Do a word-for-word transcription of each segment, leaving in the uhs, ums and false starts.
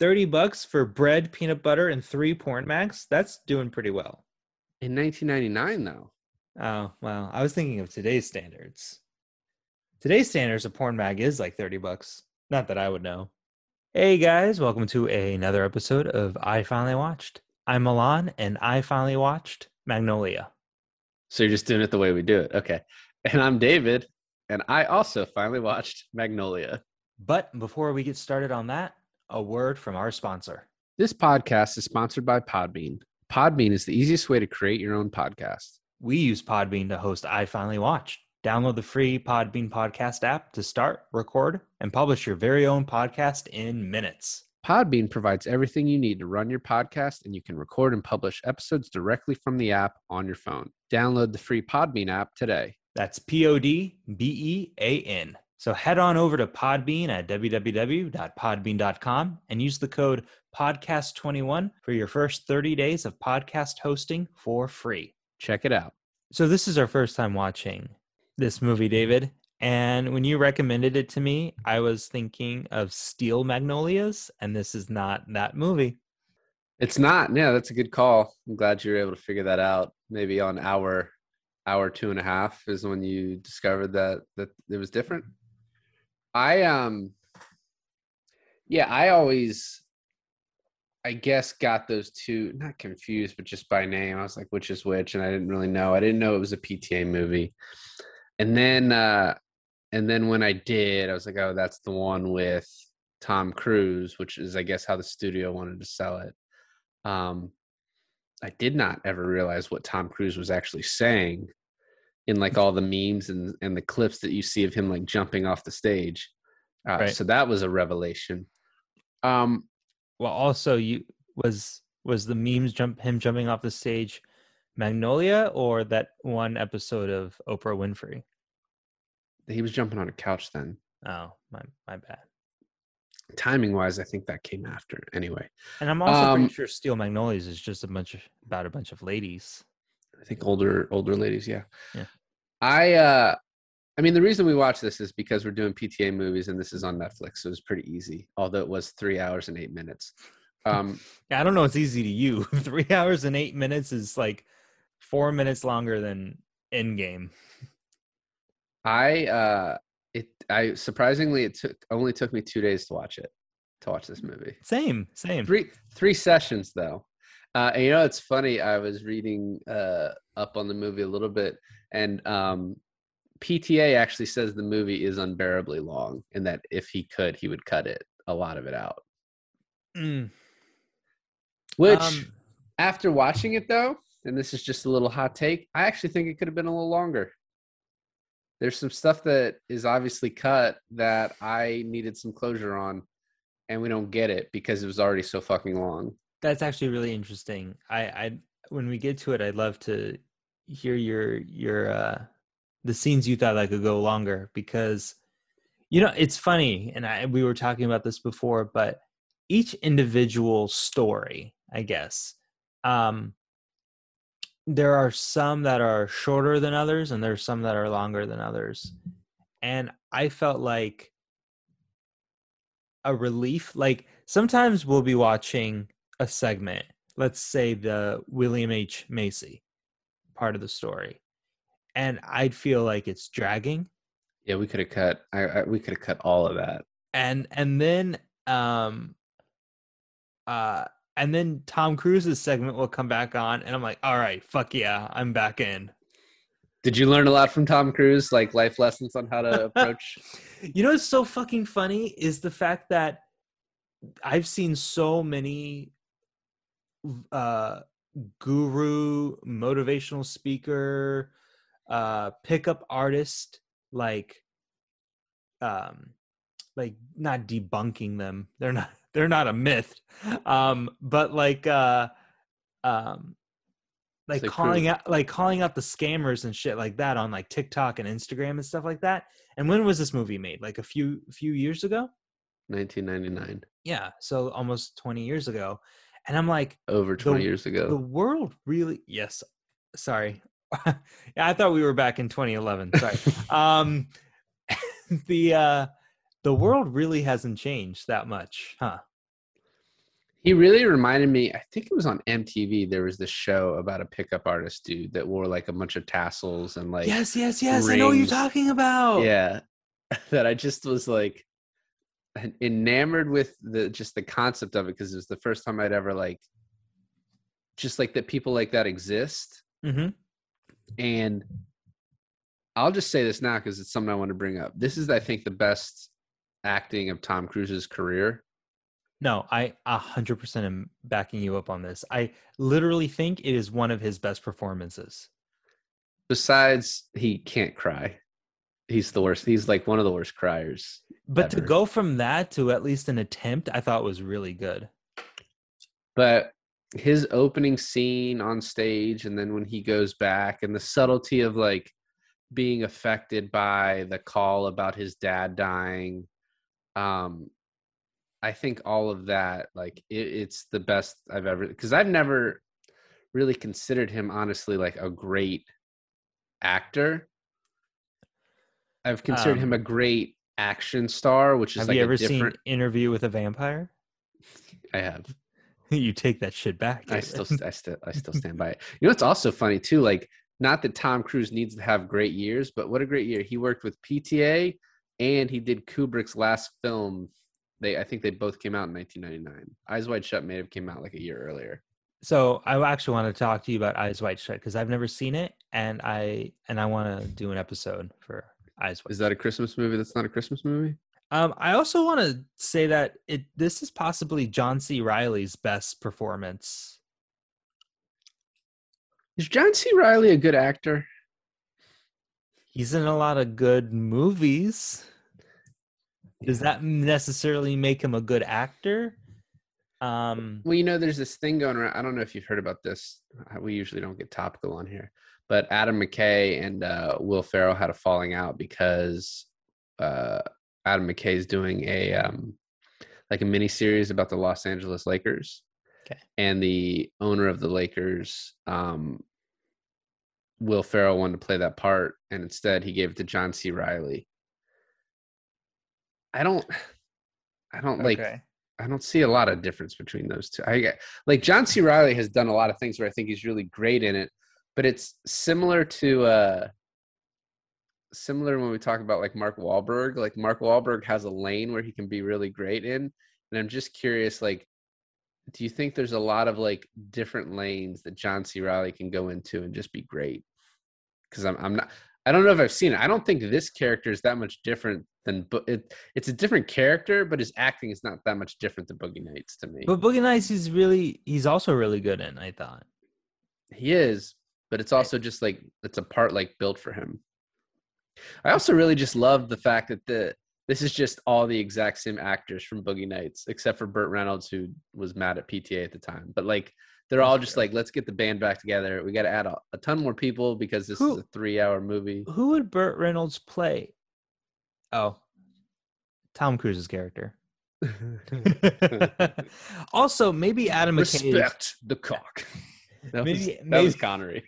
thirty bucks for bread, peanut butter, and three porn max. That's doing pretty well. In nineteen ninety-nine, though. Oh, well, I was thinking of today's standards. Today's standards, a porn mag is like thirty bucks. Not that I would know. Hey, guys. Welcome to another episode of I Finally Watched. I'm Milan, and I finally watched Magnolia. So you're just doing it the way we do it. Okay. And I'm David, and I also finally watched Magnolia. But before we get started on that, a word from our sponsor. This podcast is sponsored by Podbean. Podbean is the easiest way to create your own podcast. We use Podbean to host I Finally Watched. Download the free Podbean podcast app to start, record, and publish your very own podcast in minutes. Podbean provides everything you need to run your podcast, and you can record and publish episodes directly from the app on your phone. Download the free Podbean app today. That's P O D B E A N. So head on over to Podbean at w w w dot podbean dot com and use the code podcast twenty-one for your first thirty days of podcast hosting for free. Check it out. So this is our first time watching this movie, David. And when you recommended it to me, I was thinking of Steel Magnolias, and this is not that movie. It's not. Yeah, that's a good call. I'm glad you were able to figure that out. Maybe on hour, hour two and a half is when you discovered that that it was different. I um yeah, I always I guess got those two not confused, but just by name. I was like, which is which, and I didn't really know. I didn't know it was a P T A movie. And then uh and then when I did, I was like, oh, that's the one with Tom Cruise, which is I guess how the studio wanted to sell it. Um I did not ever realize what Tom Cruise was actually saying in like all the memes and, and the clips that you see of him like jumping off the stage. Uh, right. So that was a revelation. Um, well, also you was, was the memes jump him jumping off the stage Magnolia or that one episode of Oprah Winfrey? He was jumping on a couch then. Oh, my, my bad. Timing wise, I think that came after anyway. And I'm also um, pretty sure Steel Magnolias is just a bunch of, about a bunch of ladies. I think older, older ladies. Yeah. Yeah. I, uh, I mean, the reason we watch this is because we're doing P T A movies and this is on Netflix. So it was pretty easy, although it was three hours and eight minutes. Um, I don't know. It's easy to you. Three hours and eight minutes is like four minutes longer than Endgame. I, uh, It I surprisingly it took only took me two days to watch it to watch this movie. Same, same. Three three sessions though. Uh, and you know it's funny, I was reading uh, up on the movie a little bit, and um, P T A actually says the movie is unbearably long, and that if he could, he would cut it a lot of it out. Mm. Which um, after watching it though, and this is just a little hot take, I actually think it could have been a little longer. There's some stuff that is obviously cut that I needed some closure on, and we don't get it because it was already so fucking long. That's actually really interesting. I, I when we get to it, I'd love to hear your your uh, the scenes you thought that could go longer, because you know it's funny, and I we were talking about this before, but each individual story, I guess. Um, There are some that are shorter than others, and there's some that are longer than others. And I felt like a relief. Like sometimes we'll be watching a segment, let's say the William H. Macy part of the story, and I'd feel like it's dragging. Yeah, we could have cut. I, I we could have cut all of that. And and then um uh. And then Tom Cruise's segment will come back on, and I'm like, all right, fuck yeah, I'm back in. Did you learn a lot from Tom Cruise, like life lessons on how to approach? You know what's so fucking funny is the fact that I've seen so many uh, guru, motivational speaker, uh, pickup artist, like, um, like not debunking them. They're not. They're not a myth, um, but like, uh, um, like calling out, like calling out the scammers and shit like that on like TikTok and Instagram and stuff like that. And when was this movie made? Like a few few years ago. nineteen ninety-nine. Yeah, so almost twenty years ago, and I'm like over twenty years ago. The world really, yes. Sorry, I thought we were back in twenty eleven. Sorry. um, the. Uh, The world really hasn't changed that much, huh? He really reminded me, I think it was on M T V, there was this show about a pickup artist dude that wore like a bunch of tassels and like Yes, yes, yes, rings. I know what you're talking about. Yeah. That I just was like enamored with the just the concept of it, because it was the first time I'd ever like just like that people like that exist. Mm-hmm. And I'll just say this now because it's something I want to bring up. This is, I think, the best acting of Tom Cruise's career. No, I one hundred percent am backing you up on this. I literally think it is one of his best performances. Besides, he can't cry. He's the worst. He's like one of the worst criers. But ever. To go from that to at least an attempt, I thought was really good. But his opening scene on stage, and then when he goes back, and the subtlety of like being affected by the call about his dad dying, um, I think all of that, like it, it's the best I've ever, because I've never really considered him, honestly, like a great actor. I've considered um, him a great action star, which is have like you ever a different... seen Interview with a Vampire? I have. You take that shit back. I still, I still, I still stand by it. You know, it's also funny too. Like, not that Tom Cruise needs to have great years, but what a great year. He worked with P T A and he did Kubrick's last film. They, I think they both came out in nineteen ninety-nine. Eyes Wide Shut may have came out like a year earlier. So I actually want to talk to you about Eyes Wide Shut because I've never seen it, and I and I want to do an episode for Eyes Wide. Is that a Christmas movie? That's not a Christmas movie. Um, I also want to say that it this is possibly John C. Reilly's best performance. Is John C. Reilly a good actor? He's in a lot of good movies. Does that necessarily make him a good actor? Um, well, you know, there's this thing going around. I don't know if you've heard about this. We usually don't get topical on here. But Adam McKay and uh, Will Ferrell had a falling out because uh, Adam McKay is doing a um, like a mini series about the Los Angeles Lakers. Okay. And the owner of the Lakers, um, Will Ferrell, wanted to play that part. And instead, he gave it to John C. Reilly. I don't, I don't like, okay. I don't see a lot of difference between those two. I like John C. Reilly has done a lot of things where I think he's really great in it, but it's similar to, uh, similar when we talk about like Mark Wahlberg, like Mark Wahlberg has a lane where he can be really great in. And I'm just curious, like, do you think there's a lot of like different lanes that John C. Reilly can go into and just be great? Cause I'm, I'm not, I don't know if I've seen it. I don't think this character is that much different than Bo- it, it's a different character, but his acting is not that much different than Boogie Nights to me. But Boogie Nights is really, he's also really good in, I thought. He is, but it's also just like, it's a part like built for him. I also really just love the fact that the, this is just all the exact same actors from Boogie Nights, except for Burt Reynolds, who was mad at P T A at the time. But like, they're all just like, let's get the band back together. We got to add a, a ton more people because this who, is a three-hour movie. Who would Burt Reynolds play? Oh, Tom Cruise's character. Also, maybe Adam McKay. Respect is... the cock. That, maybe, was, that maybe... was Connery.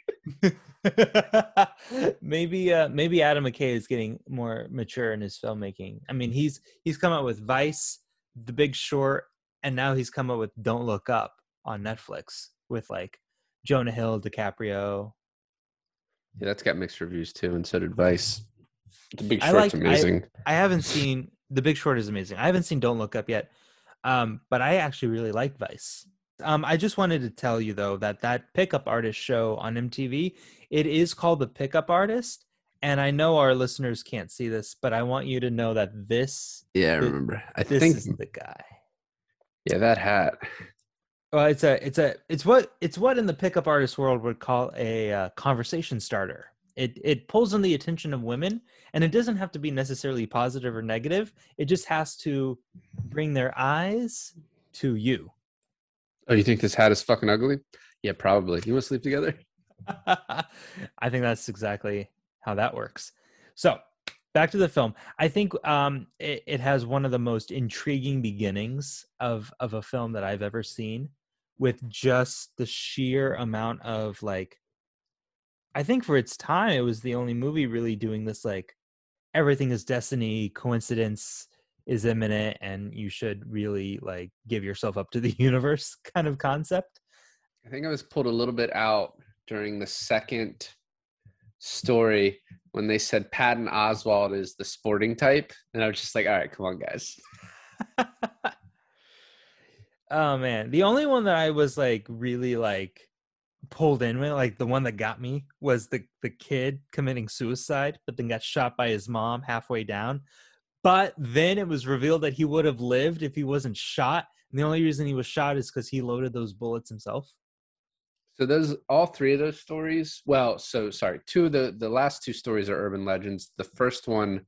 maybe, uh, maybe Adam McKay is getting more mature in his filmmaking. I mean, he's he's come up with Vice, The Big Short, and now he's come up with Don't Look Up on Netflix with like Jonah Hill, DiCaprio. Yeah, that's got mixed reviews too, and so did Vice. The Big Short's I like, amazing. I, I haven't seen The Big Short is amazing. I haven't seen Don't Look Up yet, um, but I actually really like Vice. Um, I just wanted to tell you though that that Pickup Artist show on M T V, it is called The Pickup Artist, and I know our listeners can't see this, but I want you to know that this. Yeah, I remember. I this think is the guy. Yeah, that hat. Well, it's a, it's a, it's what, it's what in the pickup artist world would call a uh, conversation starter. It it pulls in the attention of women, and it doesn't have to be necessarily positive or negative. It just has to bring their eyes to you. Oh, you think this hat is fucking ugly? Yeah, probably. You want to sleep together? I think that's exactly how that works. So back to the film. I think um, it, it has one of the most intriguing beginnings of, of a film that I've ever seen, with just the sheer amount of like, I think for its time, it was the only movie really doing this, like everything is destiny, coincidence, is imminent and you should really like give yourself up to the universe kind of concept. I think I was pulled a little bit out during the second story when they said Patton Oswalt is the sporting type. And I was just like, all right, come on, guys. Oh, man. The only one that I was like really like pulled in with, like the one that got me, was the, the kid committing suicide, but then got shot by his mom halfway down. But then it was revealed that he would have lived if he wasn't shot. And the only reason he was shot is because he loaded those bullets himself. So those, all three of those stories. Well, so sorry, two of the, the last two stories are urban legends. The first one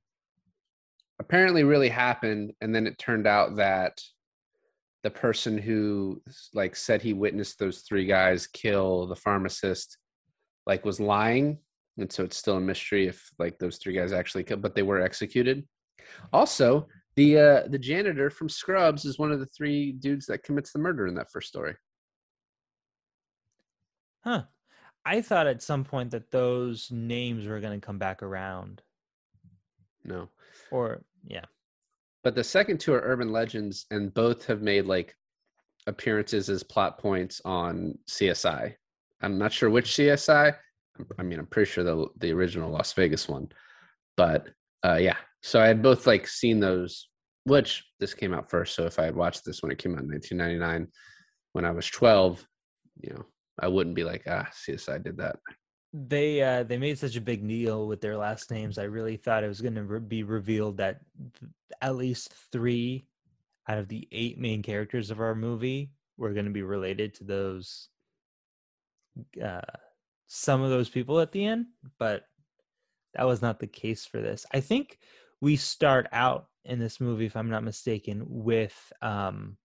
apparently really happened. And then it turned out that the person who like said he witnessed those three guys kill the pharmacist like was lying. And so it's still a mystery if like those three guys actually killed, but they were executed. Also, the uh, the janitor from Scrubs is one of the three dudes that commits the murder in that first story. Huh. I thought at some point that those names were going to come back around. No. Or, yeah. But the second two are urban legends, and both have made, like, appearances as plot points on C S I. I'm not sure which C S I. I mean, I'm pretty sure the the original Las Vegas one. But, uh, yeah. So I had both, like, seen those, which this came out first. So if I had watched this when it came out in nineteen ninety-nine, when I was twelve, you know, I wouldn't be like, ah, C S I did that. They uh, they made such a big deal with their last names. I really thought it was going to re- be revealed that th- at least three out of the eight main characters of our movie were going to be related to those, uh, some of those people at the end. But that was not the case for this. I think we start out in this movie, if I'm not mistaken, with... Um,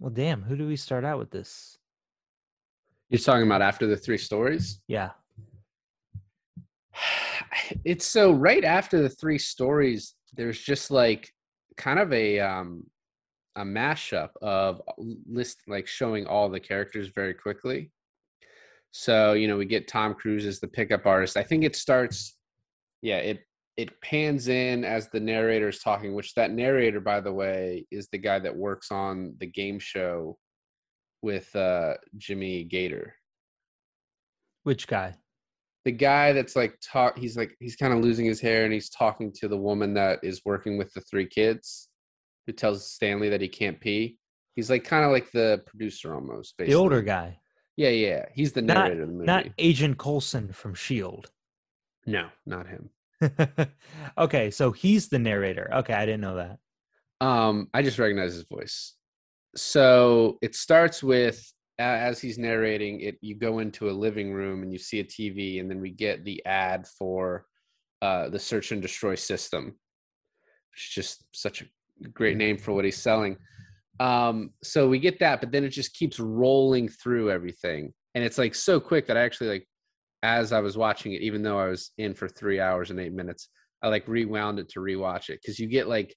Well, damn, who do we start out with this? You're talking about after the three stories? Yeah. It's so right after the three stories, there's just like kind of a um, a mashup of list, like showing all the characters very quickly. So, you know, we get Tom Cruise as the pickup artist. I think it starts, yeah, it it pans in as the narrator is talking, which that narrator, by the way, is the guy that works on the game show with uh, Jimmy Gator. Which guy? The guy that's like, talk. he's like, he's kind of losing his hair and he's talking to the woman that is working with the three kids, who tells Stanley that he can't pee. He's like kind of like the producer almost. Basically. The older guy. Yeah, yeah. He's the narrator not, of the movie. Not Agent Coulson from S H I E L D. No, not him. Okay, so he's the narrator. Okay, I didn't know that. Um, I just recognize his voice. So it starts with, uh, as he's narrating it, you go into a living room and you see a T V, and then we get the ad for uh, the search and destroy system. It's just such a great name for what he's selling. Um, so we get that, but then it just keeps rolling through everything. And it's like so quick that I actually like, as I was watching it, even though I was in for three hours and eight minutes, I like rewound it to rewatch it. Cause you get like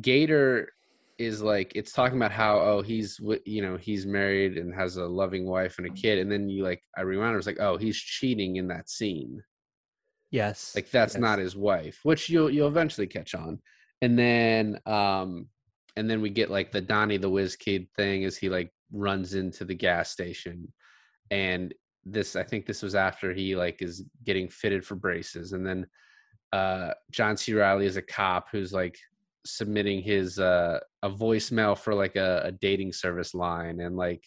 Gator is like, it's talking about how, oh, he's, you know, he's married and has a loving wife and a kid. And then you like, I rewound it, was like, oh, he's cheating in that scene. Yes. Like that's yes. not his wife, which you'll, you'll eventually catch on. And then, um, and then we get like the Donnie the Whiz Kid thing as he like runs into the gas station. And this, I think this was after he like is getting fitted for braces. And then uh, John C. Reilly is a cop who's like submitting his, uh, a voicemail for like a, a dating service line. And like,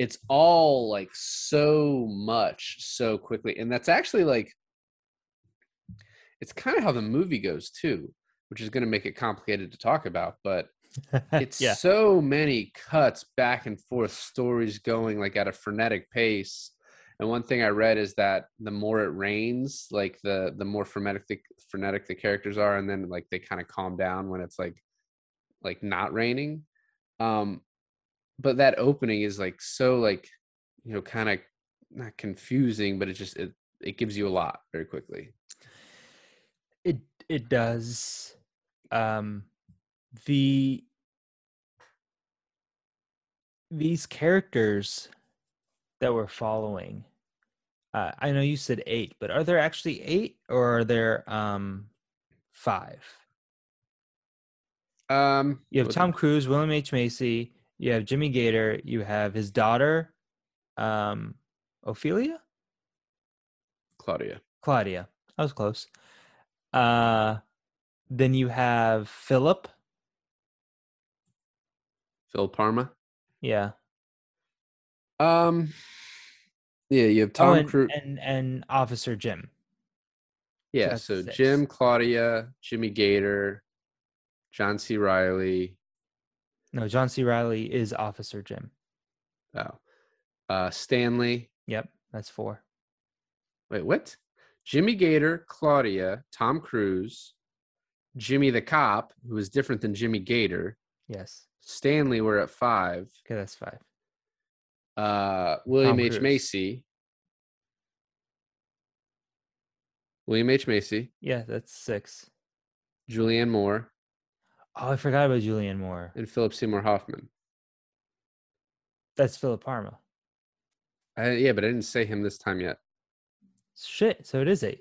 it's all like so much so quickly. And that's actually like, it's kind of how the movie goes too, which is going to make it complicated to talk about, but it's yeah. so many cuts back and forth, stories going like at a frenetic pace. And one thing I read is that the more it rains, like the the more frenetic the, frenetic the characters are, and then like they kind of calm down when it's like like not raining. Um, but that opening is like so like you know kind of not confusing, but it just it it gives you a lot very quickly. It it does. Um, the these characters that we're following Uh, I know you said eight, but are there actually eight or are there um, five? Um, you have Tom Cruise, William H. Macy, you have Jimmy Gator, you have his daughter, um, Ophelia? Claudia. Claudia. I was close. Uh, then you have Philip. Phil Parma. Yeah. Um. Yeah, you have Tom oh, and, Cruise and and Officer Jim. Yeah, That's so six. Jim, Claudia, Jimmy Gator, John C. Reilly. No, John C. Reilly is Officer Jim. Oh, uh, Stanley. Yep, that's four. Wait, what? Jimmy Gator, Claudia, Tom Cruise, Jimmy the cop, who is different than Jimmy Gator. Yes. Stanley, we're at five. Okay, that's five. Uh, William Tom H. Cruise. Macy. William H. Macy. Yeah, that's six. Julianne Moore. Oh, I forgot about Julianne Moore. And Philip Seymour Hoffman. That's Philip Parma. Uh, yeah, but I didn't say him this time yet. Shit, so it is eight.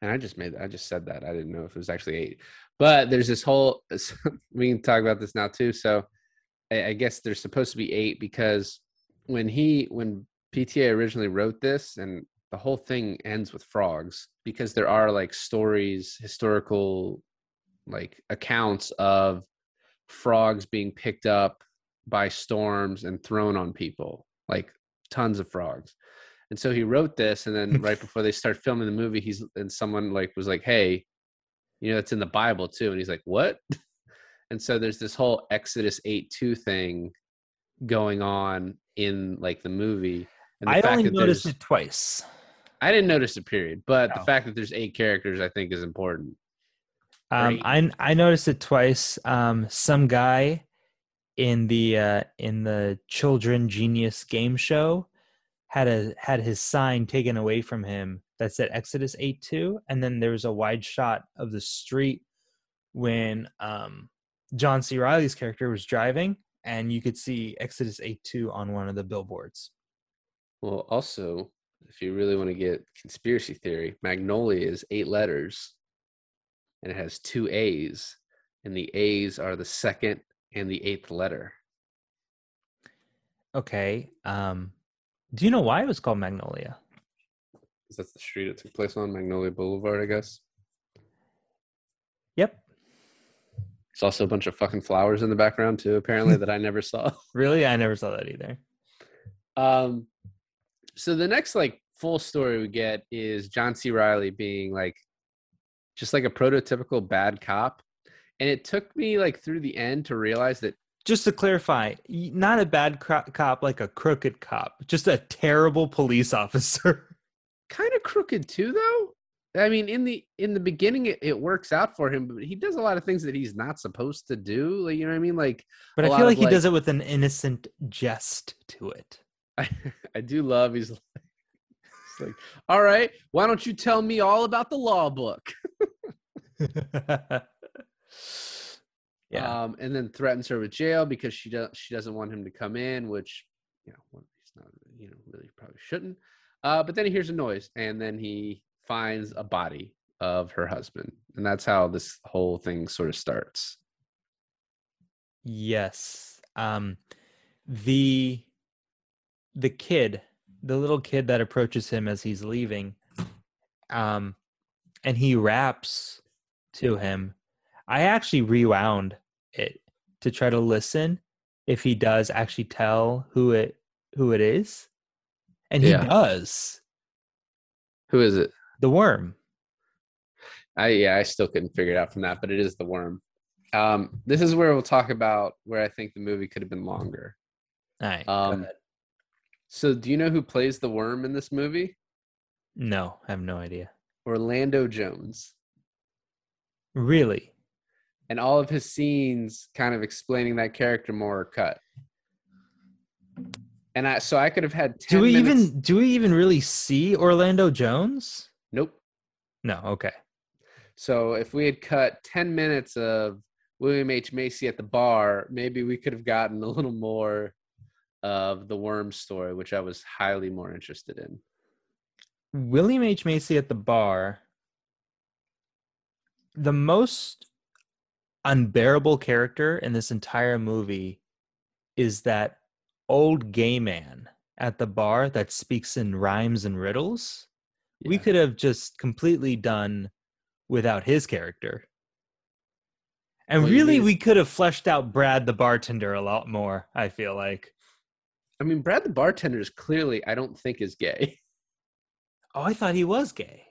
And I just made I just said that. I didn't know if it was actually eight. But there's this whole we can talk about this now too. So I, I guess there's supposed to be eight because when he when P T A originally wrote this, and the whole thing ends with frogs because there are like stories, historical like accounts of frogs being picked up by storms and thrown on people, like tons of frogs. And so he wrote this, and then right before they start filming the movie, he's and someone like was like, "Hey, you know, it's in the Bible too." And he's like, "What?" And so there's this whole Exodus eight two thing going on in like the movie. And the I fact only that noticed it twice. I didn't notice it, period. But no. The fact that there's eight characters, I think, is important. Um, I I noticed it twice. Um, some guy in the uh, in the Children Genius game show had a had his sign taken away from him that said Exodus eight two, and then there was a wide shot of the street when um, John C. Reilly's character was driving, and you could see Exodus eight two on one of the billboards. Well, also, if you really want to get conspiracy theory, Magnolia is eight letters, and it has two A's, and the A's are the second and the eighth letter. Okay, um... do you know why it was called Magnolia? Because that's the street it took place on, Magnolia Boulevard, I guess. Yep. There's also a bunch of fucking flowers in the background, too, apparently, that I never saw. Really? I never saw that either. Um, so the next, like, full story we get is John C. Reilly being, like, just like a prototypical bad cop. And it took me, like, through the end to realize that. Just to clarify, not a bad cro- cop, like a crooked cop, just a terrible police officer. Kind of crooked too, though. I mean, in the in the beginning, it, it works out for him, but he does a lot of things that he's not supposed to do. Like, you know what I mean? Like, but I feel like he like, does it with an innocent jest to it. I, I do love. He's like, he's like, all right, why don't you tell me all about the law book? Yeah, um, and then threatens her with jail because she does she doesn't want him to come in, which you know he's not you know really probably shouldn't. Uh, but then he hears a noise, and then he finds a body of her husband, and that's how this whole thing sort of starts. Yes, um, the the kid, the little kid that approaches him as he's leaving, um, and he raps to him. I actually rewound it to try to listen if he does actually tell who it who it is. And yeah. He does. Who is it? The worm. I yeah, I still couldn't figure it out from that, but it is the worm. Um, this is where we'll talk about where I think the movie could have been longer. All right. Um, so do you know who plays the worm in this movie? No, I have no idea. Orlando Jones. Really? And all of his scenes kind of explaining that character more are cut. And I so I could have had ten do we minutes. Even do we even really see Orlando Jones? Nope. No, okay. So if we had cut ten minutes of William H. Macy at the bar, maybe we could have gotten a little more of the worm story, which I was highly more interested in. William H. Macy at the bar, the most unbearable character in this entire movie is that old gay man at the bar that speaks in rhymes and riddles. Yeah. We could have just completely done without his character. And well, really, we could have fleshed out Brad the bartender a lot more, I feel like. I mean, Brad the bartender is clearly, I don't think, is gay. Oh, I thought he was gay.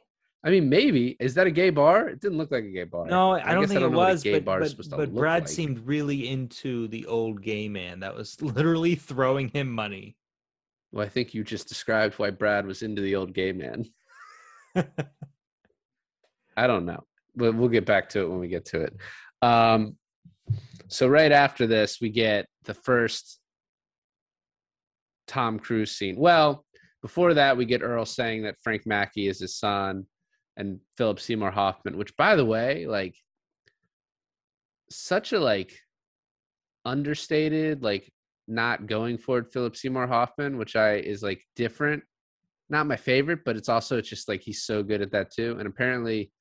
I mean, maybe. Is that a gay bar? It didn't look like a gay bar. No, I, I don't think I don't it was, but, but, but Brad like. seemed really into the old gay man that was literally throwing him money. Well, I think you just described why Brad was into the old gay man. I don't know, but we'll get back to it when we get to it. Um, so right after this, we get the first Tom Cruise scene. Well, before that, we get Earl saying that Frank Mackey is his son and Philip Seymour Hoffman, which, by the way, like, such a, like, understated, like, not going for it Philip Seymour Hoffman, which I is, like, different. Not my favorite, but it's also just, like, he's so good at that, too. And apparently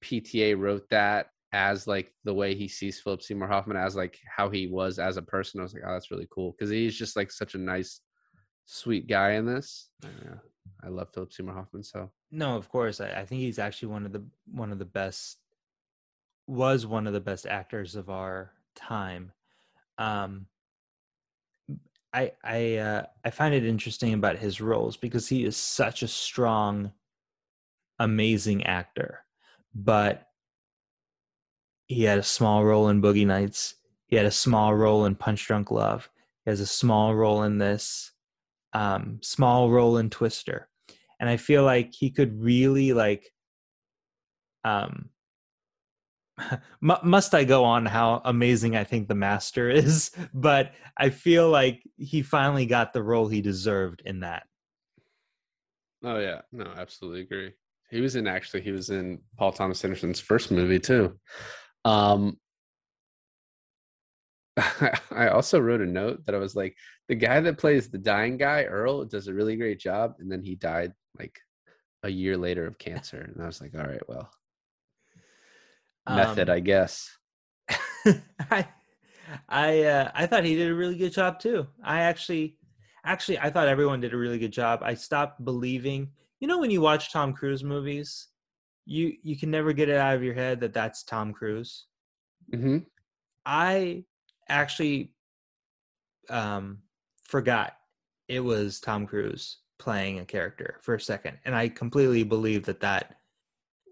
P T A wrote that as, like, the way he sees Philip Seymour Hoffman, as, like, how he was as a person. I was like, oh, that's really cool. Because he's just, like, such a nice, sweet guy in this. Yeah, I love Philip Seymour Hoffman. So no, of course, I, I think he's actually one of the one of the best. Was one of the best actors of our time. Um, I I uh, I find it interesting about his roles because he is such a strong, amazing actor. But he had a small role in Boogie Nights. He had a small role in Punch-Drunk Love. He has a small role in this. Um, small role in Twister. And I feel like he could really like, um, must I go on how amazing I think The Master is, but I feel like he finally got the role he deserved in that. Oh yeah, no, absolutely agree. He was in, actually, he was in Paul Thomas Anderson's first movie too. Um, I also wrote a note that I was like, the guy that plays the dying guy, Earl, does a really great job. And then he died like a year later of cancer. And I was like, all right, well, method, um, I guess. I, I, uh, I thought he did a really good job too. I actually, actually, I thought everyone did a really good job. I stopped believing, you know, when you watch Tom Cruise movies, you, you can never get it out of your head that that's Tom Cruise. Mm-hmm. I, actually um forgot it was Tom Cruise playing a character for a second, and I completely believed that that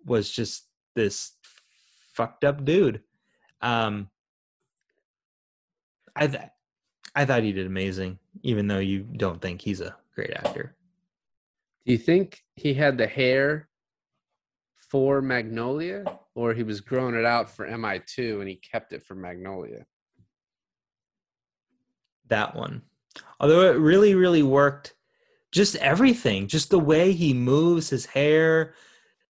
was just this fucked up dude. um I th- I thought he did amazing, even though you don't think he's a great actor. Do you think he had the hair for Magnolia, or he was growing it out for M I two and he kept it for Magnolia? That one. Although it really, really worked. Just everything. Just the way he moves, his hair,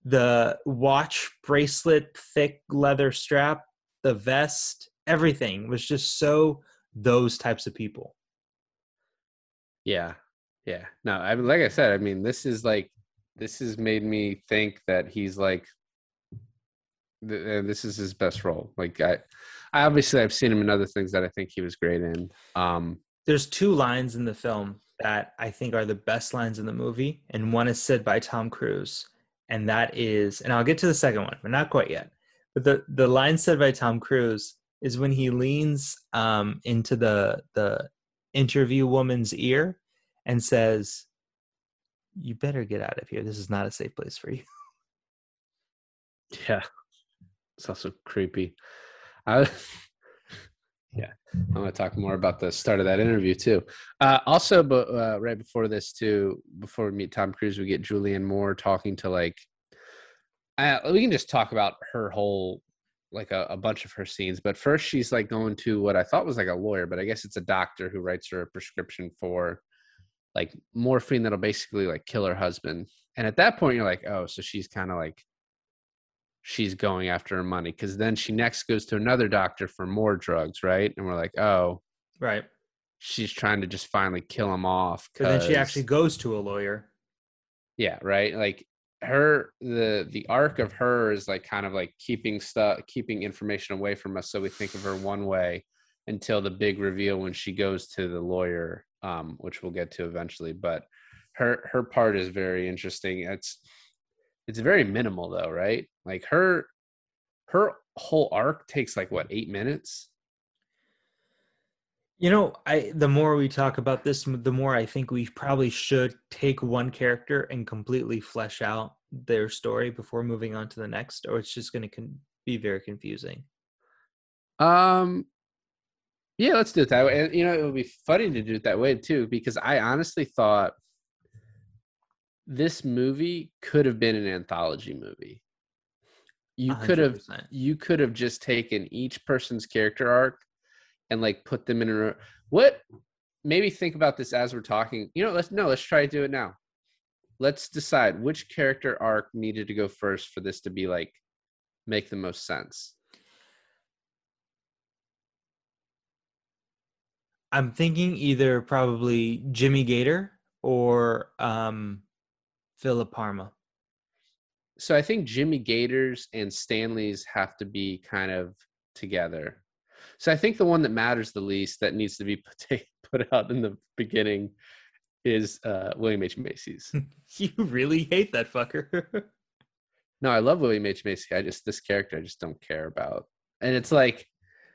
the watch bracelet, thick leather strap, the vest, everything was just so those types of people. Yeah. Yeah. No, I mean, like I said, I mean, this is like, this has made me think that he's like, this is his best role. Like, I, I obviously I've seen him in other things that I think he was great in. Um, There's two lines in the film that I think are the best lines in the movie, and one is said by Tom Cruise, and that is, and I'll get to the second one, but not quite yet. But the the line said by Tom Cruise is when he leans um, into the the interview woman's ear and says, "You better get out of here. This is not a safe place for you." Yeah. It's also creepy. I, yeah, I want to talk more about the start of that interview too. Uh, also, but uh, right before this too, before we meet Tom Cruise, we get Julianne Moore talking to like. Uh, we can just talk about her whole, like a, a bunch of her scenes. But first, she's like going to what I thought was like a lawyer, but I guess it's a doctor who writes her a prescription for like morphine that'll basically like kill her husband. And at that point, you're like, oh, so she's kind of like. She's going after her money, because then she next goes to another doctor for more drugs, right? And we're like, oh, right. She's trying to just finally kill him off. But then she actually goes to a lawyer. Yeah, right. Like her, the the arc of her is like kind of like keeping stuff, keeping information away from us, so we think of her one way until the big reveal when she goes to the lawyer, um, which we'll get to eventually. But her her part is very interesting. It's it's very minimal though, right? Like her her whole arc takes like what, eight minutes? You know, I the more we talk about this, the more I think we probably should take one character and completely flesh out their story before moving on to the next, or it's just going to con- be very confusing. Um, yeah, let's do it that way. And, you know, it would be funny to do it that way too, because I honestly thought this movie could have been an anthology movie. You could have, you could have just taken each person's character arc and like put them in a, what, maybe think about this as we're talking, you know, let's no, let's try to do it now. Let's decide which character arc needed to go first for this to be like, make the most sense. I'm thinking either probably Jimmy Gator or um, Philip Parma. So I think Jimmy Gator's and Stanley's have to be kind of together. So I think the one that matters the least that needs to be put, put out in the beginning is uh, William H. Macy's. You really hate that fucker. No, I love William H. Macy. I just, this character I just don't care about. And it's like,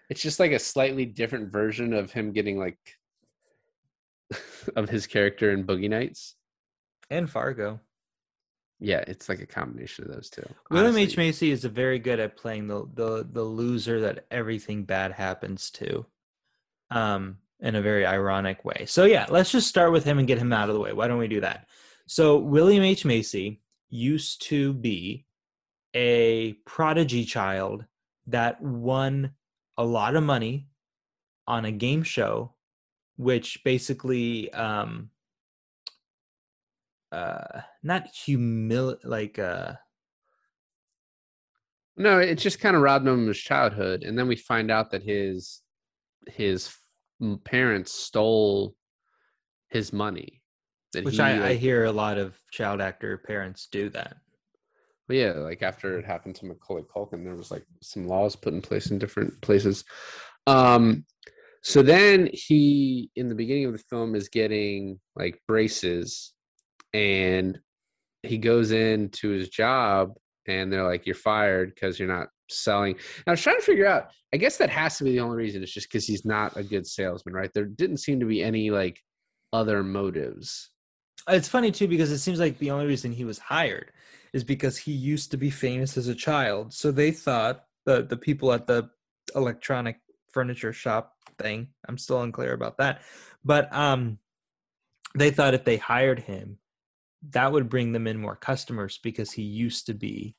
it's just like a slightly different version of him getting like, of his character in Boogie Nights. And Fargo. Yeah, it's like a combination of those two. William honestly. H. Macy is very good at playing the, the the loser that everything bad happens to, um, in a very ironic way. So yeah, let's just start with him and get him out of the way. Why don't we do that? So William H. Macy used to be a prodigy child that won a lot of money on a game show, which basically... Um, uh not humil like uh no it just kind of robbed him of his childhood, and then we find out that his his parents stole his money, that which he, I, like, I hear a lot of child actor parents do that. But yeah, like after it happened to Macaulay Culkin, there was like some laws put in place in different places. um so then he in the beginning of the film is getting like braces. And he goes in to his job and they're like, you're fired because you're not selling. And I was trying to figure out, I guess that has to be the only reason. It's just because he's not a good salesman, right? There didn't seem to be any like other motives. It's funny too, because it seems like the only reason he was hired is because he used to be famous as a child. So they thought the, the people at the electronic furniture shop thing, I'm still unclear about that. But um, they thought if they hired him, that would bring them in more customers because he used to be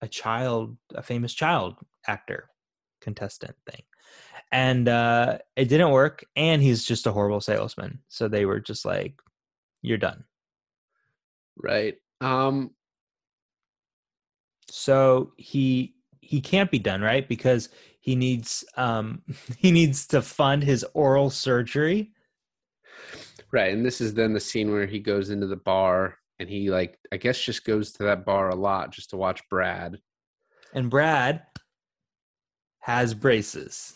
a child, a famous child actor contestant thing. And uh, it didn't work. And he's just a horrible salesman. So they were just like, you're done. Right. Um, so he, he can't be done, right? Because he needs, um, he needs to fund his oral surgery. Right, and this is then the scene where he goes into the bar and he, like, I guess just goes to that bar a lot just to watch Brad. And Brad has braces.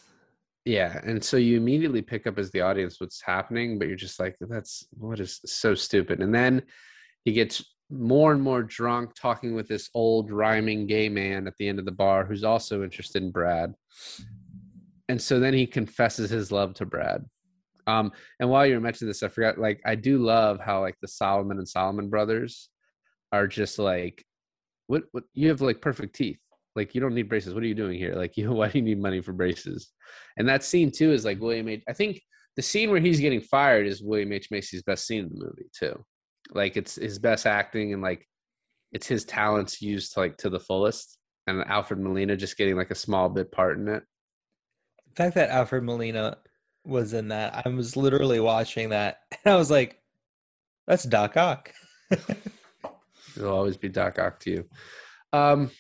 Yeah, and so you immediately pick up as the audience what's happening, but you're just like, that's, what is so stupid. And then he gets more and more drunk talking with this old rhyming gay man at the end of the bar who's also interested in Brad. And so then he confesses his love to Brad. Um, and while you were mentioning this, I forgot, like, I do love how, like, the Solomon and Solomon brothers are just like, what, what, you have, like, perfect teeth. Like, you don't need braces. What are you doing here? Like, you, why do you need money for braces? And that scene, too, is, like, William H. I think the scene where he's getting fired is William H. Macy's best scene in the movie, too. Like, it's his best acting, and, like, it's his talents used, to, like, to the fullest. And Alfred Molina just getting, like, a small bit part in it. The fact that Alfred Molina... was in that. I was literally watching that and I was like, that's Doc Ock. It'll always be Doc Ock to you. Um,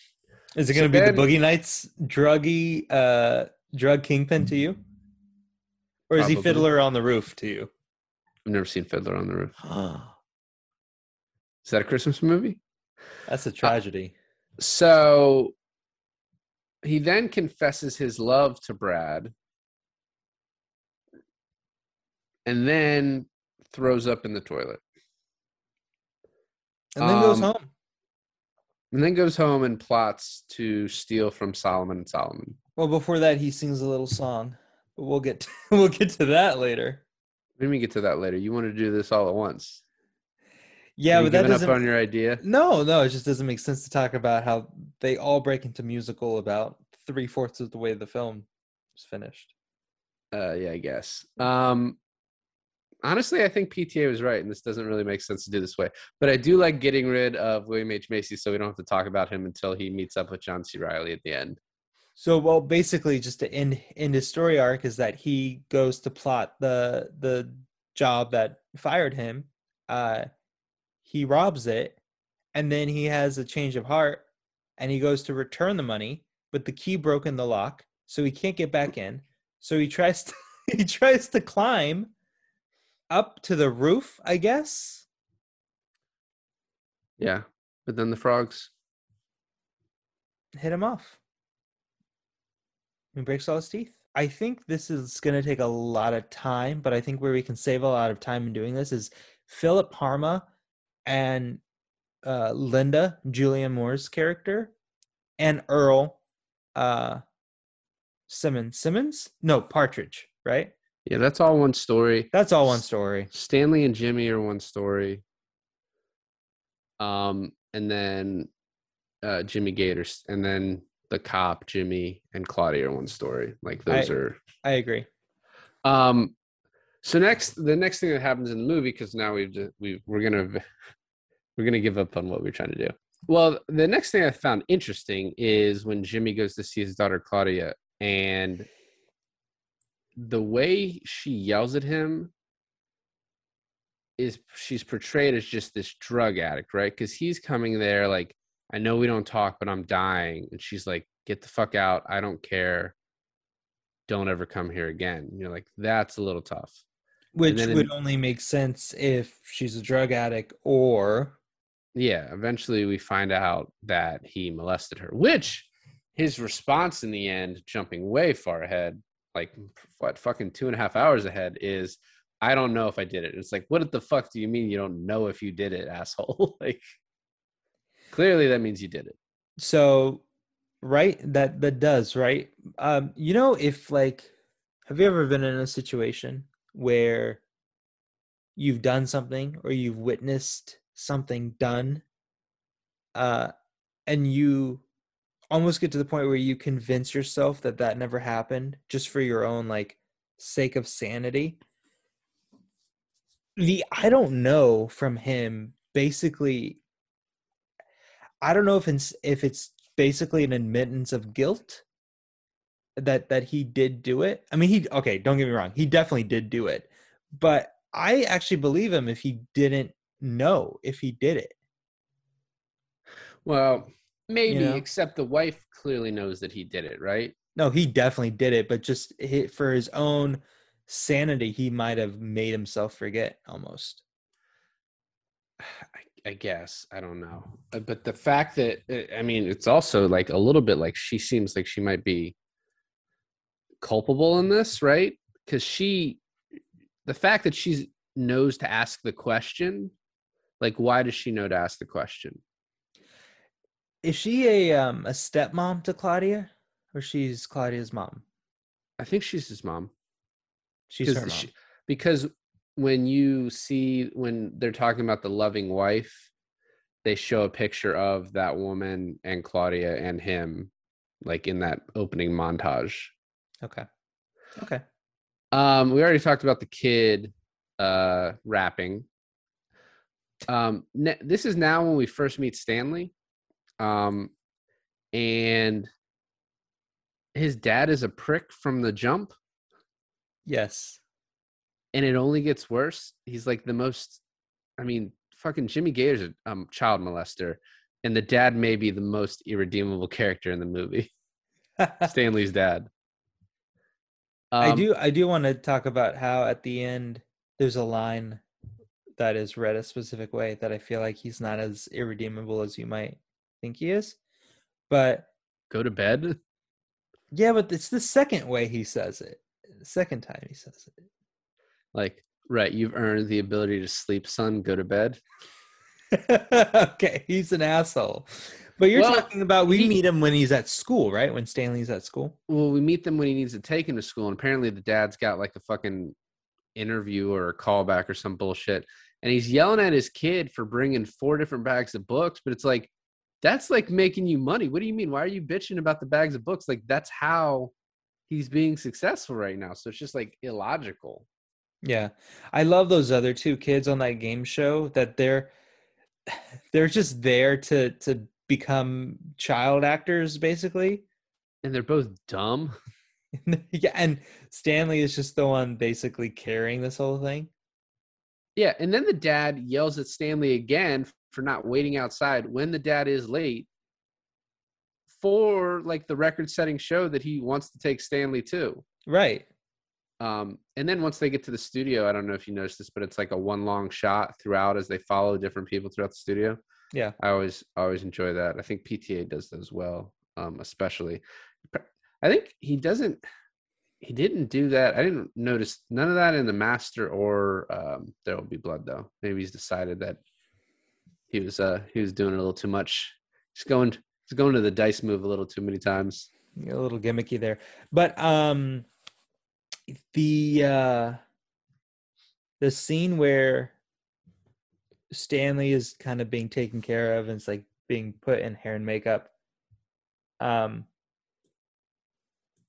Is it going to so be the Boogie Nights druggy, uh, drug kingpin to you? Or is probably. He Fiddler on the Roof to you? I've never seen Fiddler on the Roof. Is that a Christmas movie? That's a tragedy. Uh, so he then confesses his love to Brad and then throws up in the toilet. And then um, goes home. And then goes home and plots to steal from Solomon and Solomon. Well, before that, he sings a little song. But we'll get to, we'll get to that later. Let me get to that later. You want to do this all at once? Yeah, but that doesn't. Giving up on your idea? No, no, it just doesn't make sense to talk about how they all break into musical about three fourths of the way the film is finished. Uh, yeah, I guess. Um, honestly, I think P T A was right, and this doesn't really make sense to do this way. But I do like getting rid of William H. Macy, so we don't have to talk about him until he meets up with John C. Reilly at the end. So, well, basically, just to end end his story arc is that he goes to plot the the job that fired him. Uh, he robs it, and then he has a change of heart, and he goes to return the money, but the key broke in the lock, so he can't get back in. So he tries to he tries to climb up to the roof, I guess. Yeah, but then the frogs hit him off. He breaks all his teeth. I think this is going to take a lot of time, but I think where we can save a lot of time in doing this is Philip Harma and uh, Linda, Julianne Moore's character, and Earl uh, Simmons. Simmons? No, Partridge, right? Yeah, that's all one story. That's all one story. Stanley and Jimmy are one story. Um, and then uh, Jimmy Gators, and then the cop, Jimmy, and Claudia are one story. Like those I, are. I agree. Um, so next, the next thing that happens in the movie, because now we've just, we we're gonna we're gonna give up on what we're trying to do. Well, the next thing I found interesting is when Jimmy goes to see his daughter Claudia, and the way she yells at him is she's portrayed as just this drug addict, right? Because he's coming there like, I know we don't talk, but I'm dying. And she's like, get the fuck out. I don't care. Don't ever come here again. And you're like, that's a little tough. Which would in- only make sense if she's a drug addict or... Yeah, eventually we find out that he molested her, which his response in the end, jumping way far ahead, like, what, fucking two and a half hours ahead, is, I don't know if I did it. It's like, what the fuck do you mean you don't know if you did it, asshole? Like... Clearly, that means you did it. So, right? That that does, right? Um, you know, if like, have you ever been in a situation where you've done something or you've witnessed something done, uh, and you almost get to the point where you convince yourself that that never happened just for your own like sake of sanity? The I don't know from him basically... I don't know if it's, if it's basically an admittance of guilt that that he did do it. I mean, he okay, don't get me wrong. He definitely did do it. But I actually believe him if he didn't know if he did it. Well, maybe, you know? Except the wife clearly knows that he did it, right? No, he definitely did it. But just for his own sanity, he might have made himself forget almost. I I guess. I don't know. But the fact that, I mean, it's also like a little bit like she seems like she might be culpable in this, right? Because she, the fact that she knows to ask the question, like, why does she know to ask the question? Is she a um, a stepmom to Claudia, or she's Claudia's mom? I think she's his mom. She's her mom. She, because... When you see, when they're talking about the loving wife, they show a picture of that woman and Claudia and him, like in that opening montage. Okay. Okay. Um, we already talked about the kid uh, rapping. Um, ne- this is now when we first meet Stanley. Um, and his dad is a prick from the jump. Yes. And it only gets worse. He's like the most, I mean, fucking Jimmy Gator's a um, child molester. And the dad may be the most irredeemable character in the movie. Stanley's dad. Um, I do I do want to talk about how at the end, there's a line that is read a specific way that I feel like he's not as irredeemable as you might think he is. But go to bed. Yeah, but it's the second way he says it. The second time he says it. Like, right, you've earned the ability to sleep, son. Go to bed. Okay, he's an asshole. But you're well, talking about we he, meet him when he's at school, right? When Stanley's at school? Well, we meet them when he needs to take him to school. And apparently the dad's got like a fucking interview or a callback or some bullshit. And he's yelling at his kid for bringing four different bags of books. But it's like, that's like making you money. What do you mean? Why are you bitching about the bags of books? Like, that's how he's being successful right now. So it's just like illogical. Yeah. I love those other two kids on that game show that they're, they're just there to, to, become child actors basically, and they're both dumb. Yeah, and Stanley is just the one basically carrying this whole thing. Yeah, and then the dad yells at Stanley again for not waiting outside when the dad is late for like the record-setting show that he wants to take Stanley to, right? Um and then once they get to the studio, I don't know if you noticed this, but it's like a one long shot throughout as they follow different people throughout the studio. Yeah, I always always enjoy that. I think P T A does those well, um, especially. I think he doesn't. He didn't do that. I didn't notice none of that in The Master or um, There Will Be Blood, though. Maybe he's decided that he was uh, he was doing a little too much. He's going he's going to the dice move a little too many times. You're a little gimmicky there, but um, the uh, the scene where Stanley is kind of being taken care of and it's like being put in hair and makeup. Um,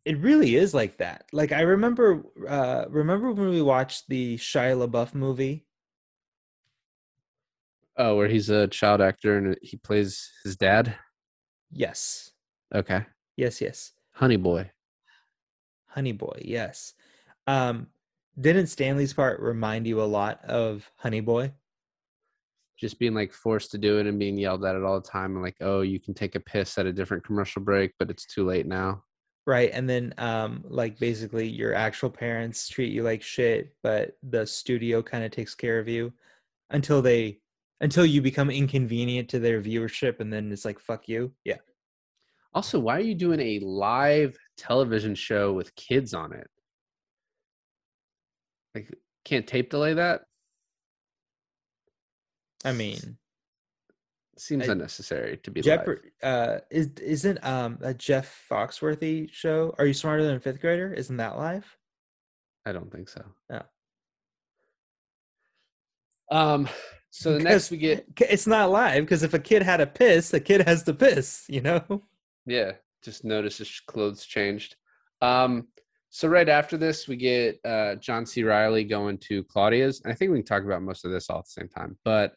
it really is like that. Like I remember, uh, remember when we watched the Shia LaBeouf movie? Oh, where he's a child actor and he plays his dad? Yes. Okay. Yes, yes. Honey Boy. Honey Boy, yes. Um, didn't Stanley's part remind you a lot of Honey Boy? Just being like forced to do it and being yelled at it all the time. And like, oh, you can take a piss at a different commercial break, but it's too late now. Right. And then um, like basically your actual parents treat you like shit, but the studio kind of takes care of you until they, until you become inconvenient to their viewership. And then it's like, fuck you. Yeah. Also, why are you doing a live television show with kids on it? Like, can't tape delay that? I mean, seems I, unnecessary to be Jeopardy, live. Uh, is, isn't um, a Jeff Foxworthy show, Are You Smarter Than a Fifth Grader? Isn't that live? I don't think so. No. Um, so the next we get... It's not live, because if a kid had a piss, the kid has to piss, you know? Yeah, just notice his clothes changed. Um, so right after this, we get uh, John C. Reilly going to Claudia's. And I think we can talk about most of this all at the same time, but...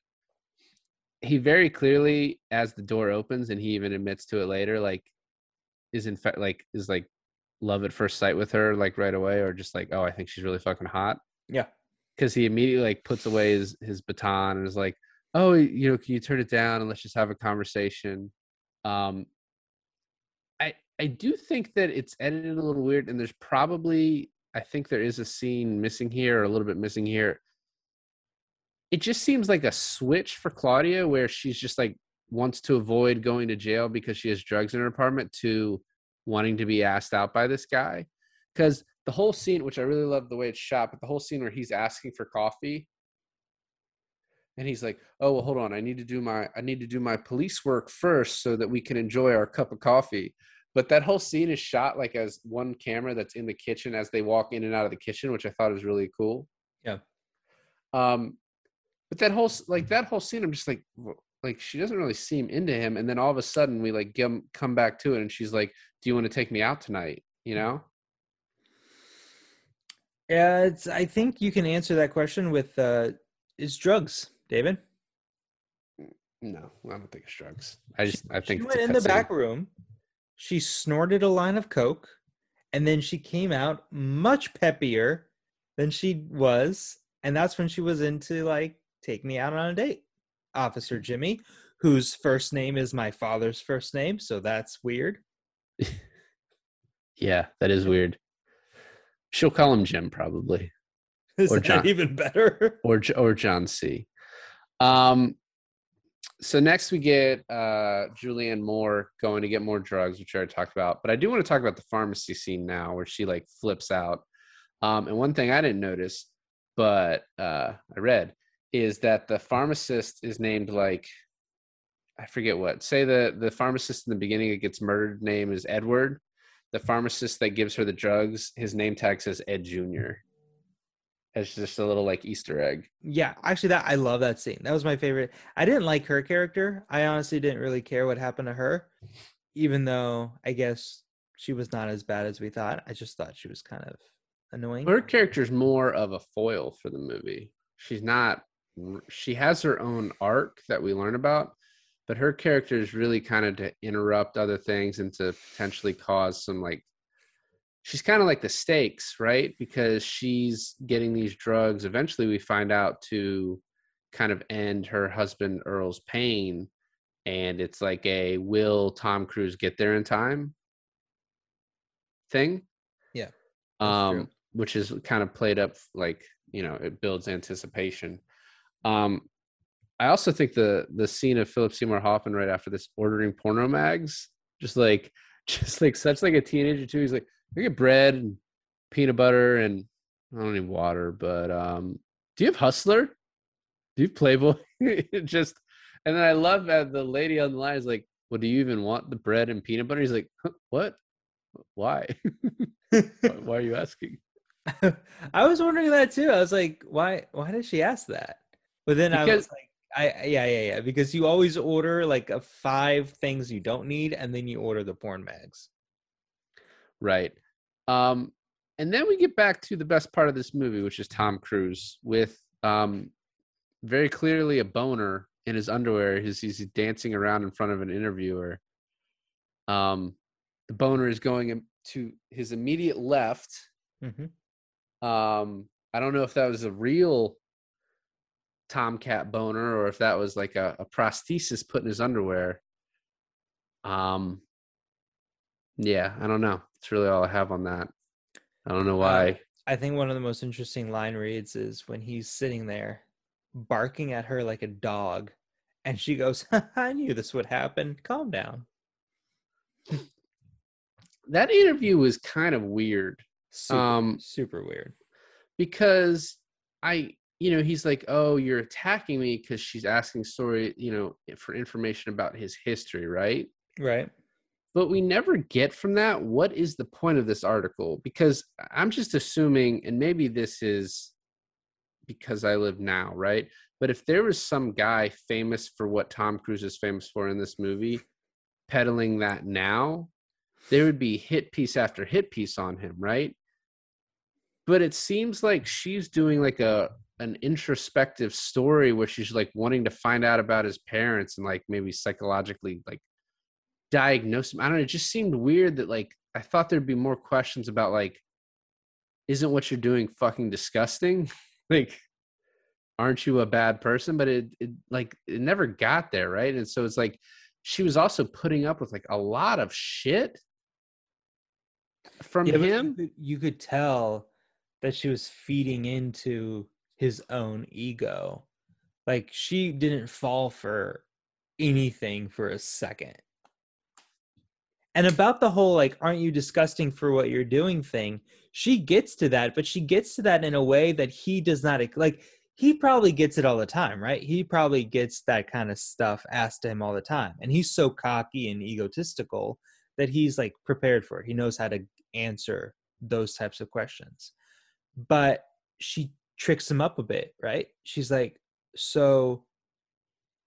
He very clearly, as the door opens, and he even admits to it later, like, is in fact, like, is like love at first sight with her, like right away, or just like, oh, I think she's really fucking hot. Yeah. Because he immediately like puts away his, his baton and is like, oh, you know, can you turn it down and let's just have a conversation. Um, I, I do think that it's edited a little weird, and there's probably, I think there is a scene missing here or a little bit missing here. It just seems like a switch for Claudia where she's just like wants to avoid going to jail because she has drugs in her apartment to wanting to be asked out by this guy. Because the whole scene, which I really love the way it's shot, but the whole scene where he's asking for coffee and he's like, oh, well, hold on. I need to do my, I need to do my police work first so that we can enjoy our cup of coffee. But that whole scene is shot like as one camera that's in the kitchen as they walk in and out of the kitchen, which I thought was really cool. Yeah. Um, But that whole, like that whole scene, I'm just like, like she doesn't really seem into him. And then all of a sudden we like give, come back to it and she's like, do you want to take me out tonight? You know? Yeah, it's, I think you can answer that question with, uh, it's drugs, David. No, I don't think it's drugs. I just, I think she went in the back room. She snorted a line of coke and then she came out much peppier than she was. And that's when she was into like, take me out on a date, Officer Jimmy, whose first name is my father's first name. So that's weird. Yeah, that is weird. She'll call him Jim, probably. Is or that John, even better? Or or John C. Um, so next we get uh, Julianne Moore going to get more drugs, which I already talked about. But I do want to talk about the pharmacy scene now, where she like flips out. Um, and one thing I didn't notice, but uh, I read, is that the pharmacist is named like, I forget what. Say the, the pharmacist in the beginning that gets murdered name is Edward. The pharmacist that gives her the drugs, his name tag says Ed Junior It's just a little like Easter egg. Yeah, actually, that I love that scene. That was my favorite. I didn't like her character. I honestly didn't really care what happened to her, even though I guess she was not as bad as we thought. I just thought she was kind of annoying. Her character's more of a foil for the movie. She's not. She has her own arc that we learn about, but her character is really kind of to interrupt other things and to potentially cause some like. She's kind of like the stakes, right? Because she's getting these drugs. Eventually we find out to kind of end her husband Earl's pain. And it's like a, will Tom Cruise get there in time thing? Yeah. Um, which is kind of played up like, you know, it builds anticipation. Um, I also think the, the scene of Philip Seymour Hoffman right after this ordering porno mags, just like, just like such like a teenager too. He's like, I get bread and peanut butter and I don't need water, but um, do you have Hustler? Do you have Playboy? Just, and then I love that the lady on the line is like, well, do you even want the bread and peanut butter? He's like, huh, what? Why? Why are you asking? I was wondering that too. I was like, why, why did she ask that? But then because- I was like, I yeah, yeah, yeah. Because you always order like a five things you don't need. And then you order the porn mags. Right. Um, and then we get back to the best part of this movie, which is Tom Cruise with um, very clearly a boner in his underwear. He's, he's dancing around in front of an interviewer. Um, the boner is going to his immediate left. Mm-hmm. Um, I don't know if that was a real Tomcat boner or if that was like a, a prosthesis put in his underwear. Um, yeah, I don't know. That's really all I have on that. I don't know why. Uh, I think one of the most interesting line reads is when he's sitting there barking at her like a dog and she goes, I knew this would happen. Calm down. That interview was kind of weird. Super, um, super weird. Because I, you know, he's like, oh, you're attacking me because she's asking story, you know, for information about his history, right? Right. But we never get from that, what is the point of this article? Because I'm just assuming, and maybe this is because I live now, right? But if there was some guy famous for what Tom Cruise is famous for in this movie, peddling that now, there would be hit piece after hit piece on him, right? But it seems like she's doing like a an introspective story where she's like wanting to find out about his parents and like maybe psychologically like diagnose him. I don't know. It just seemed weird that like I thought there'd be more questions about like, isn't what you're doing fucking disgusting? Like, aren't you a bad person? But it, it like it never got there, right? And so it's like she was also putting up with like a lot of shit from yeah, him. You could tell that she was feeding into his own ego. Like she didn't fall for anything for a second. And about the whole, like, aren't you disgusting for what you're doing thing, she gets to that, but she gets to that in a way that he does not, like, he probably gets it all the time, right? He probably gets that kind of stuff asked to him all the time. And he's so cocky and egotistical that he's, like, prepared for it. He knows how to answer those types of questions. But she tricks him up a bit, right? She's like, so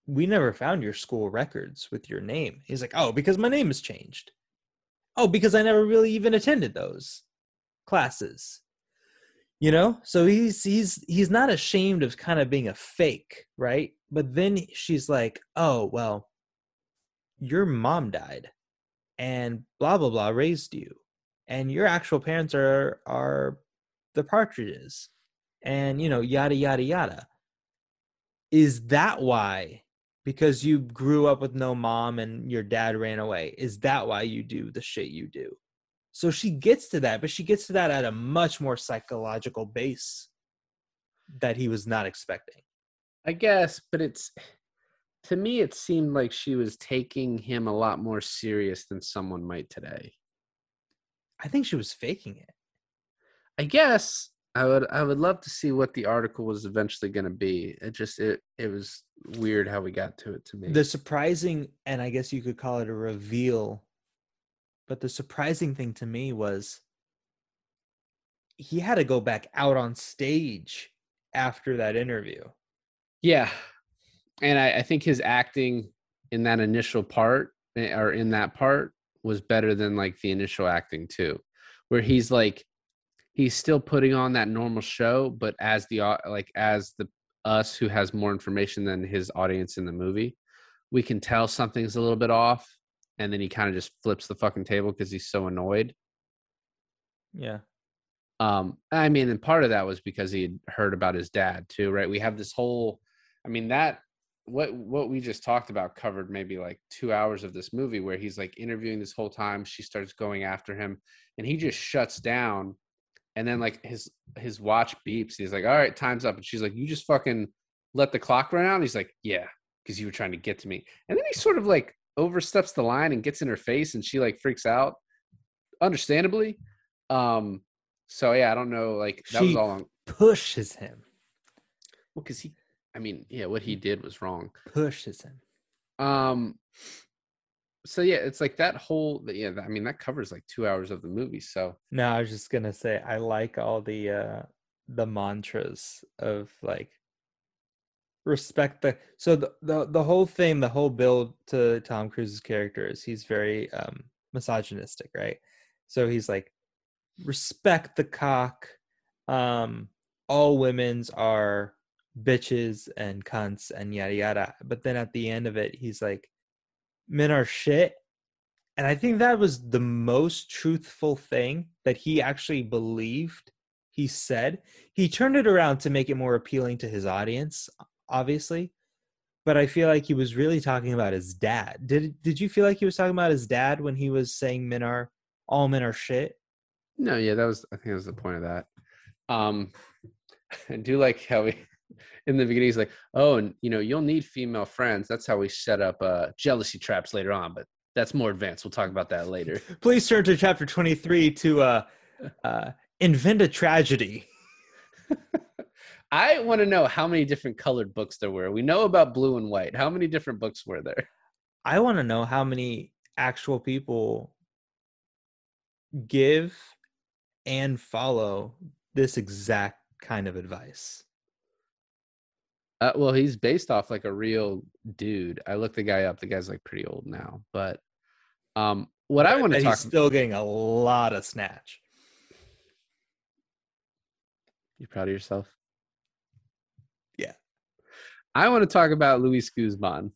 we never found your school records with your name. He's like, oh, because my name has changed. Oh, because I never really even attended those classes, you know? So he's, he's, he's not ashamed of kind of being a fake, right? But then she's like, oh, well, your mom died and blah, blah, blah raised you. And your actual parents are, are the Partridges and, you know, yada, yada, yada. Is that why? Because you grew up with no mom and your dad ran away. Is that why you do the shit you do? So she gets to that, but she gets to that at a much more psychological base that he was not expecting. I guess, but it's, to me, it seemed like she was taking him a lot more serious than someone might today. I think she was faking it. I guess I would I would love to see what the article was eventually going to be. It just it it was weird how we got to it to me. The surprising, and I guess you could call it a reveal, but the surprising thing to me was he had to go back out on stage after that interview. Yeah. And I, I think his acting in that initial part or in that part was better than like the initial acting too, where he's like, he's still putting on that normal show, but as the, like as the us who has more information than his audience in the movie, we can tell something's a little bit off. And then he kind of just flips the fucking table because he's so annoyed. Yeah. Um, I mean, and part of that was because he had heard about his dad too, right? We have this whole, I mean, that, what what we just talked about covered maybe like two hours of this movie where he's like interviewing this whole time. She starts going after him and he just shuts down. And then like his his watch beeps. He's like, all right, time's up. And she's like, you just fucking let the clock run out. And he's like, yeah, because you were trying to get to me. And then he sort of like oversteps the line and gets in her face and she like freaks out, understandably. Um, so yeah, I don't know. Like that she was all on. Pushes him. Well, because he, I mean, yeah, what he did was wrong. Pushes him. Um. So yeah, it's like that whole, yeah, I mean, that covers like two hours of the movie. So no, I was just going to say, I like all the, uh, the mantras of like respect the, so the, the, the whole thing, the whole build to Tom Cruise's character is he's very, um, misogynistic, right? So he's like, respect the cock. Um, all women's are bitches and cunts and yada, yada. But then at the end of it, he's like, men are shit. And I think that was the most truthful thing that he actually believed he said. He turned it around to make it more appealing to his audience, obviously. But I feel like he was really talking about his dad. Did did you feel like he was talking about his dad when he was saying men are, all men are shit? No, yeah, that was, I think that was the point of that. Um, I do like how we... in the beginning he's like, oh, and you know, you'll need female friends. That's how we set up uh jealousy traps later on, but that's more advanced. We'll talk about that later. Please turn to chapter twenty-three to uh uh invent a tragedy. I want to know how many different colored books there were. We know about blue and white. How many different books were there? I want to know how many actual people give and follow this exact kind of advice. Uh, well, he's based off like a real dude. I looked the guy up. The guy's like pretty old now, but um, what I want to talk—he's still getting a lot of snatch. You proud of yourself? Yeah. I want to talk about Luis Guzman.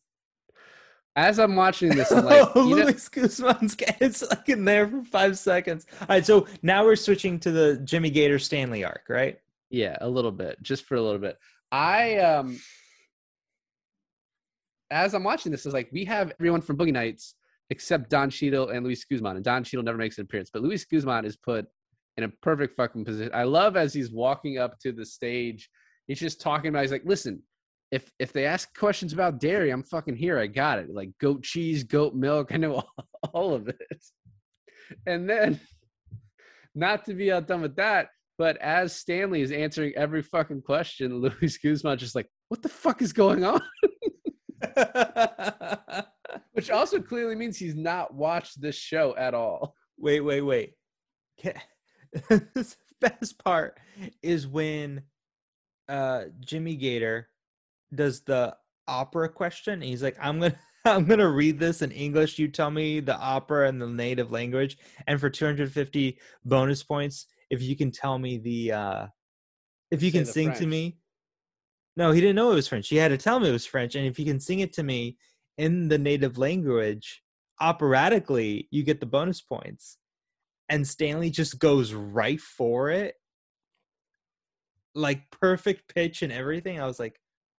As I'm watching this, I'm like, oh, Luis know- Guzman's it's like in there for five seconds. All right, so now we're switching to the Jimmy Gator Stanley arc, right? Yeah, a little bit, just for a little bit. I, um, as I'm watching this, is like, we have everyone from Boogie Nights except Don Cheadle and Luis Guzman. And Don Cheadle never makes an appearance, but Luis Guzman is put in a perfect fucking position. I love as he's walking up to the stage, he's just talking about, he's like, listen, if, if they ask questions about dairy, I'm fucking here. I got it. Like goat cheese, goat milk. I know all, all of it. And then not to be outdone with that, but as Stanley is answering every fucking question, Luis Guzman just like, what the fuck is going on? Which also clearly means he's not watched this show at all. Wait, wait, wait. The best part is when uh, Jimmy Gator does the opera question. And he's like, I'm going to I'm going to read this in English. You tell me the opera in the native language. And for two hundred fifty bonus points, if you can tell me the, uh, if you can sing French. To me. No, he didn't know it was French. He had to tell me it was French. And if you can sing it to me in the native language, operatically, you get the bonus points. And Stanley just goes right for it. Like perfect pitch and everything. I was like,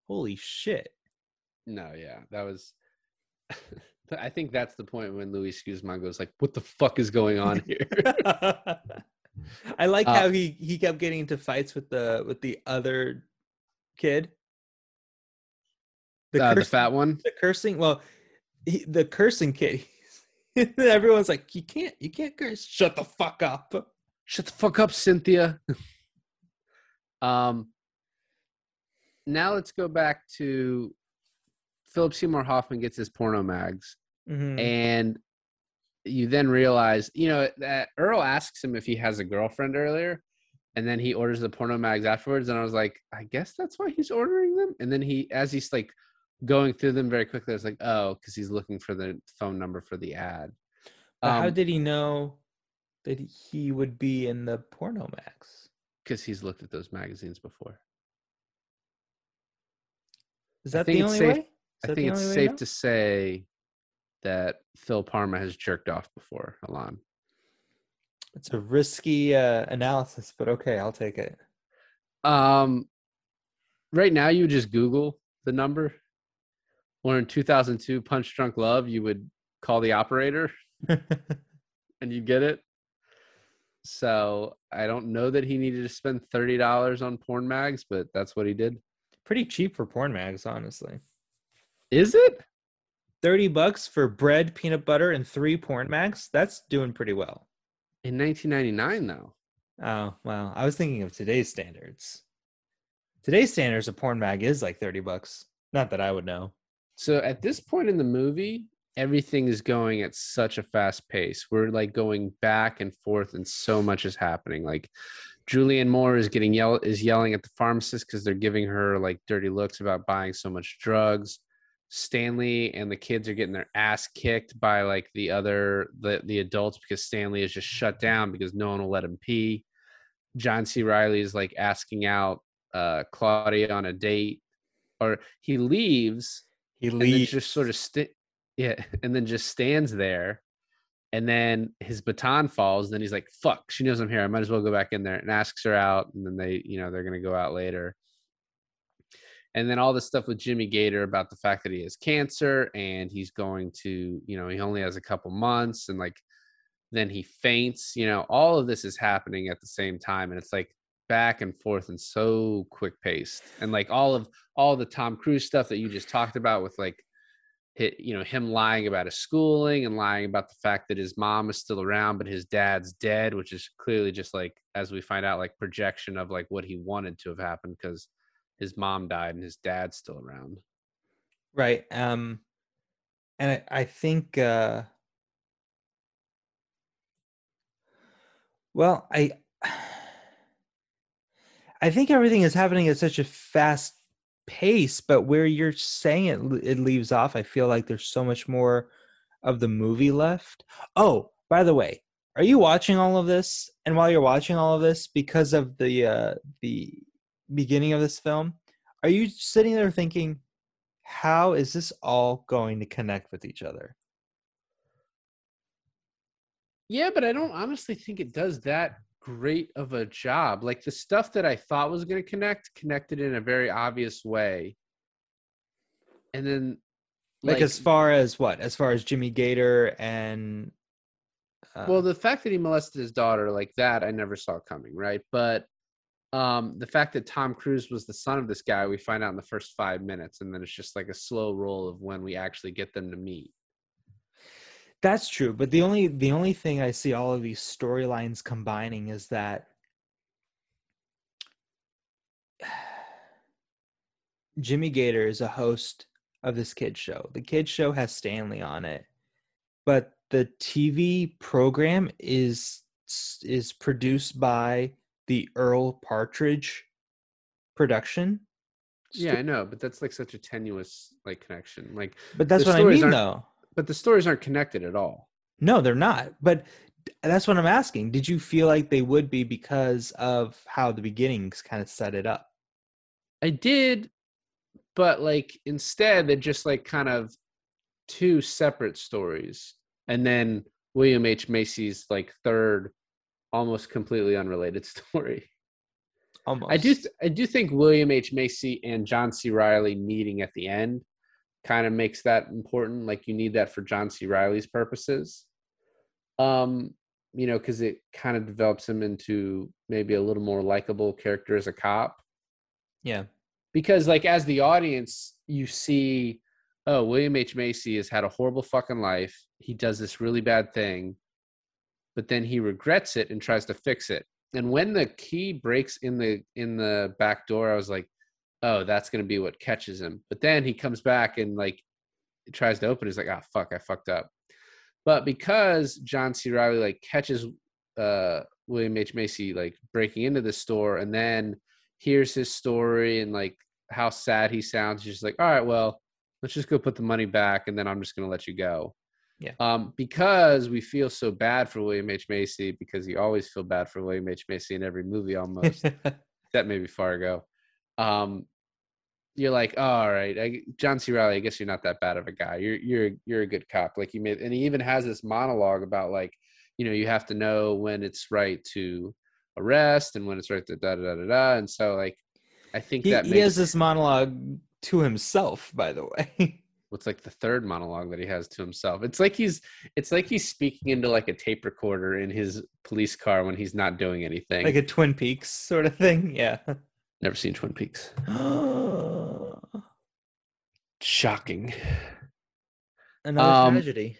holy shit. No, yeah, that was, I think that's the point when Luis Guzman goes like, what the fuck is going on here? I like how uh, he, he kept getting into fights with the with the other kid. The, uh, cursing, the fat one? The cursing. Well, he, the cursing kid. Everyone's like, you can't, you can't curse. Shut the fuck up. Shut the fuck up, Cynthia. um. Now let's go back to Philip Seymour Hoffman gets his porno mags. Mm-hmm. And you then realize, you know, that Earl asks him if he has a girlfriend earlier. And then he orders the porno mags afterwards. And I was like, I guess that's why he's ordering them. And then he, as he's like going through them very quickly, I was like, oh, because he's looking for the phone number for the ad. Um, how did he know that he would be in the porno mags? Because he's looked at those magazines before. Is that the only way? I think it's safe to say that Phil Parma has jerked off before, Alon. It's a risky uh, analysis, but okay, I'll take it. Um, right now, you just Google the number. Or in two thousand two, Punch-Drunk Love, you would call the operator and you'd get it. So I don't know that he needed to spend thirty dollars on porn mags, but that's what he did. Pretty cheap for porn mags, honestly. Is it? thirty bucks for bread, peanut butter, and three porn mags? That's doing pretty well. In nineteen ninety-nine, though. Oh, well, I was thinking of today's standards. Today's standards, a porn mag is like thirty bucks. Not that I would know. So at this point in the movie, everything is going at such a fast pace. We're like going back and forth, and so much is happening. Like Julianne Moore is getting yell is yelling at the pharmacist because they're giving her like dirty looks about buying so much drugs. Stanley and the kids are getting their ass kicked by like the other the, the adults because Stanley is just shut down because no one will let him pee. John C. Reilly is like asking out uh Claudia on a date, or he leaves he leaves just sort of st- yeah and then just stands there, and then his baton falls, and then he's like, fuck, she knows I'm here, I might as well go back in there, and asks her out, and then they, you know, they're gonna go out later. And then all this stuff with Jimmy Gator about the fact that he has cancer and he's going to, you know, he only has a couple months, and like, then he faints, you know, all of this is happening at the same time. And it's like back and forth and so quick paced. And like all of all the Tom Cruise stuff that you just talked about with like, you know, him lying about his schooling and lying about the fact that his mom is still around, but his dad's dead, which is clearly just like, as we find out, like projection of like what he wanted to have happened, because his mom died and his dad's still around. Right. Um, and I, I think, uh, well, I, I think everything is happening at such a fast pace, but where you're saying it, it leaves off, I feel like there's so much more of the movie left. Oh, by the way, are you watching all of this? And while you're watching all of this, because of the, uh, the, beginning of this film, are you sitting there thinking, how is this all going to connect with each other? Yeah, but I don't honestly think it does that great of a job. Like the stuff that I thought was going to connect connected in a very obvious way. And then like, like as far as what? As far as Jimmy Gator and uh, well, the fact that he molested his daughter like that, I never saw coming, right? But Um, the fact that Tom Cruise was the son of this guy, we find out in the first five minutes, and then it's just like a slow roll of when we actually get them to meet. That's true, but the only the only thing I see all of these storylines combining is that Jimmy Gator is a host of this kid's show. The kid's show has Stanley on it, but the T V program is is produced by the Earl Partridge production. Yeah, I know, but that's like such a tenuous like connection. Like, but that's what I mean, though. But the stories aren't connected at all. No, they're not. But that's what I'm asking. Did you feel like they would be because of how the beginnings kind of set it up? I did, but like instead they're just like kind of two separate stories, and then William H. Macy's like third, almost completely unrelated story. Almost. I do th- I do think William H. Macy and John C. Reilly meeting at the end kind of makes that important. Like you need that for John C. Reilly's purposes. Um, you know, because it kind of develops him into maybe a little more likable character as a cop. Yeah. Because, like, as the audience, you see, oh, William H. Macy has had a horrible fucking life. He does this really bad thing, but then he regrets it and tries to fix it. And when the key breaks in the in the back door, I was like, oh, that's going to be what catches him. But then he comes back and, like, tries to open it. He's like, ah, oh, fuck, I fucked up. But because John C. Reilly, like, catches uh, William H. Macy, like, breaking into the store and then hears his story and, like, how sad he sounds, he's just like, all right, well, let's just go put the money back and then I'm just going to let you go. Yeah. Um, because we feel so bad for William H. Macy, because you always feel bad for William H. Macy in every movie almost, that may be Fargo. Um, you're like, oh, all right, I, John C. Reilly, I guess you're not that bad of a guy. You're you're you're a good cop. Like you made, and he even has this monologue about, like, you know, you have to know when it's right to arrest and when it's right to da da da da. And so, like, I think he, that he makes, has this monologue to himself, by the way. It's like the third monologue that he has to himself. It's like he's it's like he's speaking into, like, a tape recorder in his police car when he's not doing anything. Like a Twin Peaks sort of thing. Yeah. Never seen Twin Peaks. Shocking. Another um, tragedy.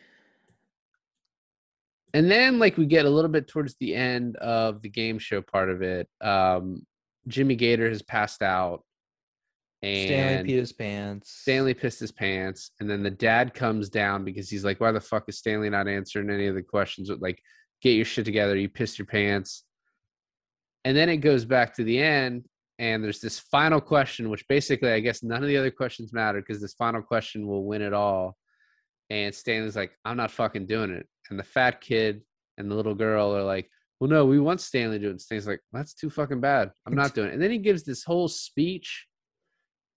And then, like, we get a little bit towards the end of the game show part of it. Um, Jimmy Gator has passed out. And Stanley peed his pants. Stanley pissed his pants. And then the dad comes down because he's like, why the fuck is Stanley not answering any of the questions? Like, get your shit together. You pissed your pants. And then it goes back to the end. And there's this final question, which basically, I guess none of the other questions matter because this final question will win it all. And Stanley's like, I'm not fucking doing it. And the fat kid and the little girl are like, well, no, we want Stanley to do it. And Stanley's like, well, that's too fucking bad. I'm not doing it. And then he gives this whole speech.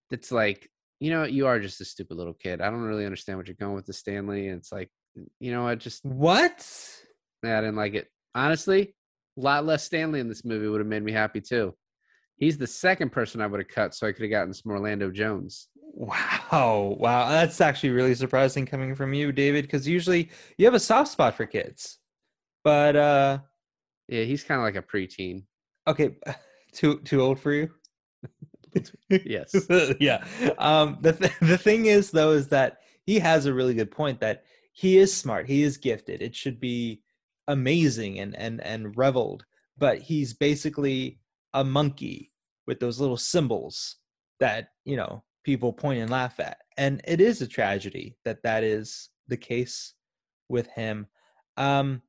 That's like, you know, you are just a stupid little kid. I don't really understand what you're going with, the Stanley. And it's like, you know, I just what? Yeah, I didn't like it. Honestly, a lot less Stanley in this movie would have made me happy too. He's the second person I would have cut, so I could have gotten some Orlando Jones. Wow, wow, that's actually really surprising coming from you, David, because usually you have a soft spot for kids. But uh, yeah, he's kind of like a preteen. Okay, too too old for you. Yes. Yeah. Um, the th- the thing is, though, is that he has a really good point that he is smart. He is gifted. It should be amazing and and and reveled. But he's basically a monkey with those little symbols that, you know, people point and laugh at. And it is a tragedy that that is the case with him. Um,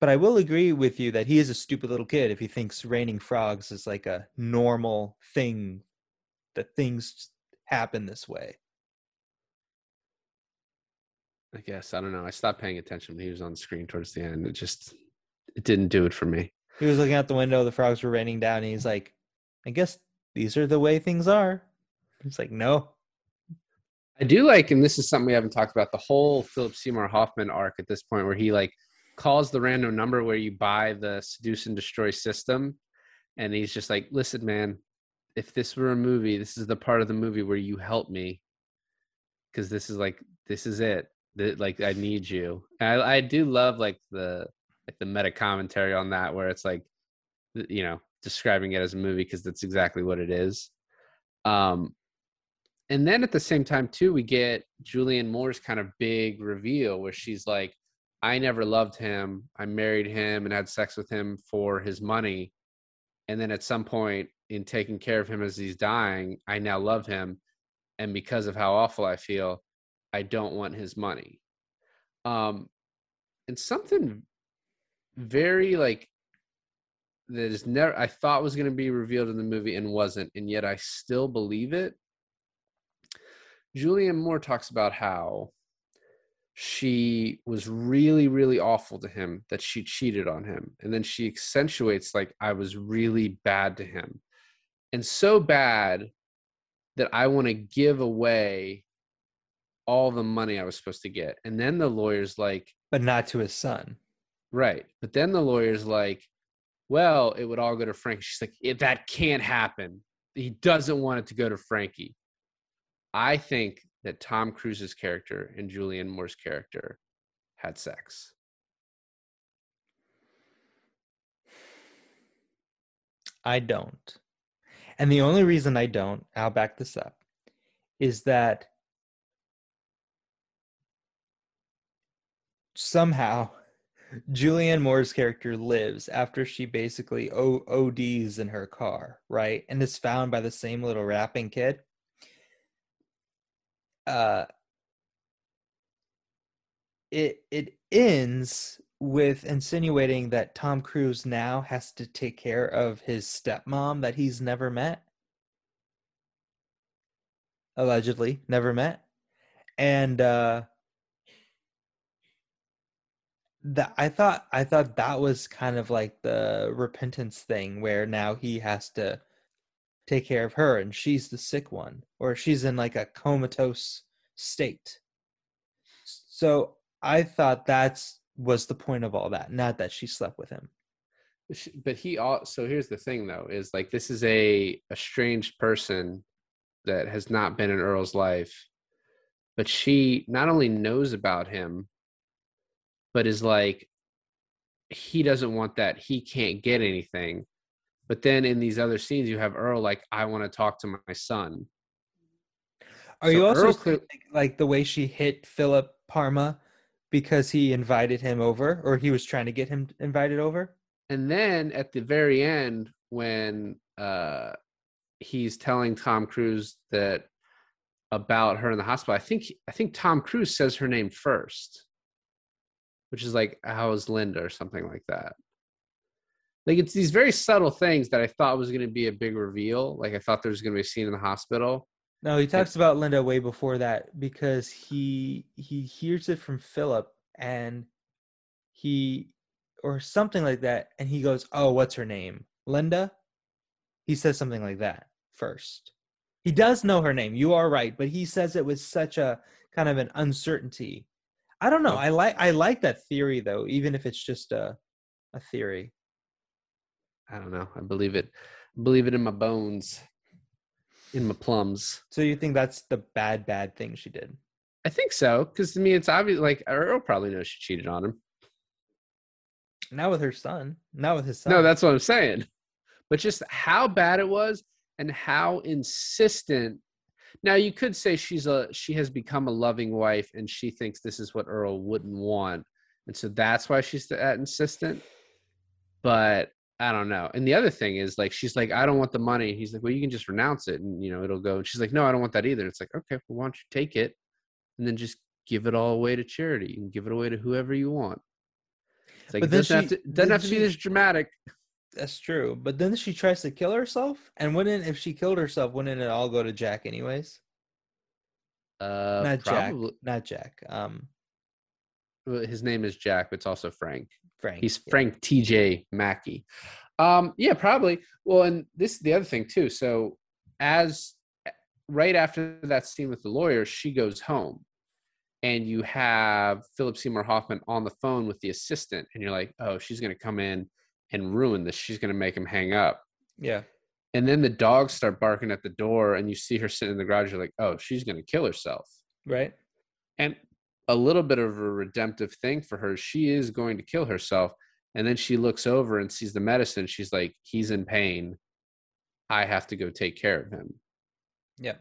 But I will agree with you that he is a stupid little kid if he thinks raining frogs is like a normal thing, that things happen this way. I guess, I don't know. I stopped paying attention when he was on the screen towards the end. It just, it didn't do it for me. He was looking out the window. The frogs were raining down. And he's like, I guess these are the way things are. It's like, no. I do like, and this is something we haven't talked about, the whole Philip Seymour Hoffman arc at this point where he, like, calls the random number where you buy the seduce and destroy system. And he's just like, listen, man, if this were a movie, this is the part of the movie where you help me. Cause this is like, this is it. The, like, I need you. And I, I do love like the, like the meta commentary on that, where it's like, you know, describing it as a movie. Cause that's exactly what it is. Um, and then at the same time too, we get Julianne Moore's kind of big reveal where she's like, I never loved him. I married him and had sex with him for his money. And then at some point in taking care of him as he's dying, I now love him. And because of how awful I feel, I don't want his money. Um, and something very like that is never, I thought was going to be revealed in the movie and wasn't. And yet I still believe it. Julianne Moore talks about how she was really, really awful to him, that she cheated on him. And then she accentuates, like, I was really bad to him. And so bad that I want to give away all the money I was supposed to get. And then the lawyer's like... But not to his son. Right. But then the lawyer's like, well, it would all go to Frankie. She's like, if that can't happen. He doesn't want it to go to Frankie. I think... that Tom Cruise's character and Julianne Moore's character had sex. I don't. And the only reason I don't, I'll back this up, is that somehow Julianne Moore's character lives after she basically O Ds in her car, right? And is found by the same little rapping kid. Uh, it it ends with insinuating that Tom Cruise now has to take care of his stepmom that he's never met. Allegedly, never met. And uh, that I thought I thought that was kind of like the repentance thing, where now he has to take care of her and she's the sick one, or she's in like a comatose state. So I thought that's was the point of all that, not that she slept with him. But he also, here's the thing though, is like, this is a estranged person that has not been in Earl's life, but she not only knows about him, but is like, he doesn't want that. He can't get anything. But then in these other scenes, you have Earl like, I want to talk to my son. Are so you also Earl, clear- like the way she hit Philip Parma because he invited him over, or he was trying to get him invited over? And then at the very end, when uh, he's telling Tom Cruise that about her in the hospital, I think I think Tom Cruise says her name first, which is like, how's Linda or something like that. Like, it's these very subtle things that I thought was going to be a big reveal. Like, I thought there was going to be a scene in the hospital. No, he talks and, about Linda way before that, because he he hears it from Philip and he, or something like that, and he goes, oh, what's her name? Linda? He says something like that first. He does know her name. You are right. But he says it with such a kind of an uncertainty. I don't know. I like I like that theory, though, even if it's just a a theory. I don't know. I believe it. I believe it in my bones, in my plums. So you think that's the bad, bad thing she did? I think so. Because to me, it's obvious. Like, Earl probably knows she cheated on him. Not with her son. Not with his son. No, that's what I'm saying. But just how bad it was and how insistent. Now, you could say she's a she has become a loving wife and she thinks this is what Earl wouldn't want. And so that's why she's that insistent. But I don't know. And the other thing is, like, she's like, I don't want the money. He's like, well, you can just renounce it and, you know, it'll go. And she's like, no, I don't want that either. It's like, okay, well, why don't you take it and then just give it all away to charity? You can give it away to whoever you want. It's like, it doesn't, she, have to, it doesn't have to she, be this dramatic. That's true. But then she tries to kill herself. And wouldn't, if she killed herself, wouldn't it all go to Jack anyways? Uh, Not probably. Jack. Not Jack. Um, well, his name is Jack, but it's also Frank. Frank. He's Frank yeah. T J Mackey. Um, yeah, probably. Well, and this is the other thing too. So as right after that scene with the lawyer, she goes home and you have Philip Seymour Hoffman on the phone with the assistant and you're like, oh, she's going to come in and ruin this. She's going to make him hang up. Yeah. And then the dogs start barking at the door and you see her sitting in the garage. You're like, oh, she's going to kill herself. Right. And a little bit of a redemptive thing for her. She is going to kill herself. And then she looks over and sees the medicine. She's like, he's in pain. I have to go take care of him. Yeah.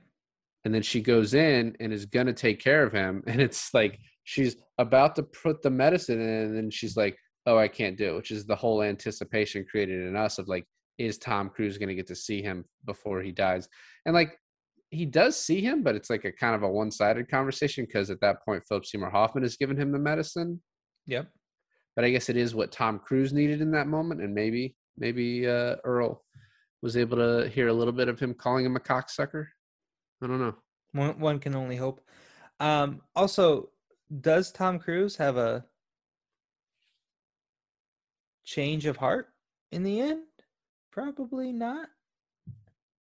And then she goes in and is going to take care of him. And it's like, she's about to put the medicine in. And then she's like, oh, I can't do it, which is the whole anticipation created in us of like, is Tom Cruise going to get to see him before he dies? And like, he does see him, but it's like a kind of a one-sided conversation because at that point, Philip Seymour Hoffman has given him the medicine. Yep. But I guess it is what Tom Cruise needed in that moment, and maybe maybe uh, Earl was able to hear a little bit of him calling him a cocksucker. I don't know. One, one can only hope. Um, also, does Tom Cruise have a change of heart in the end? Probably not.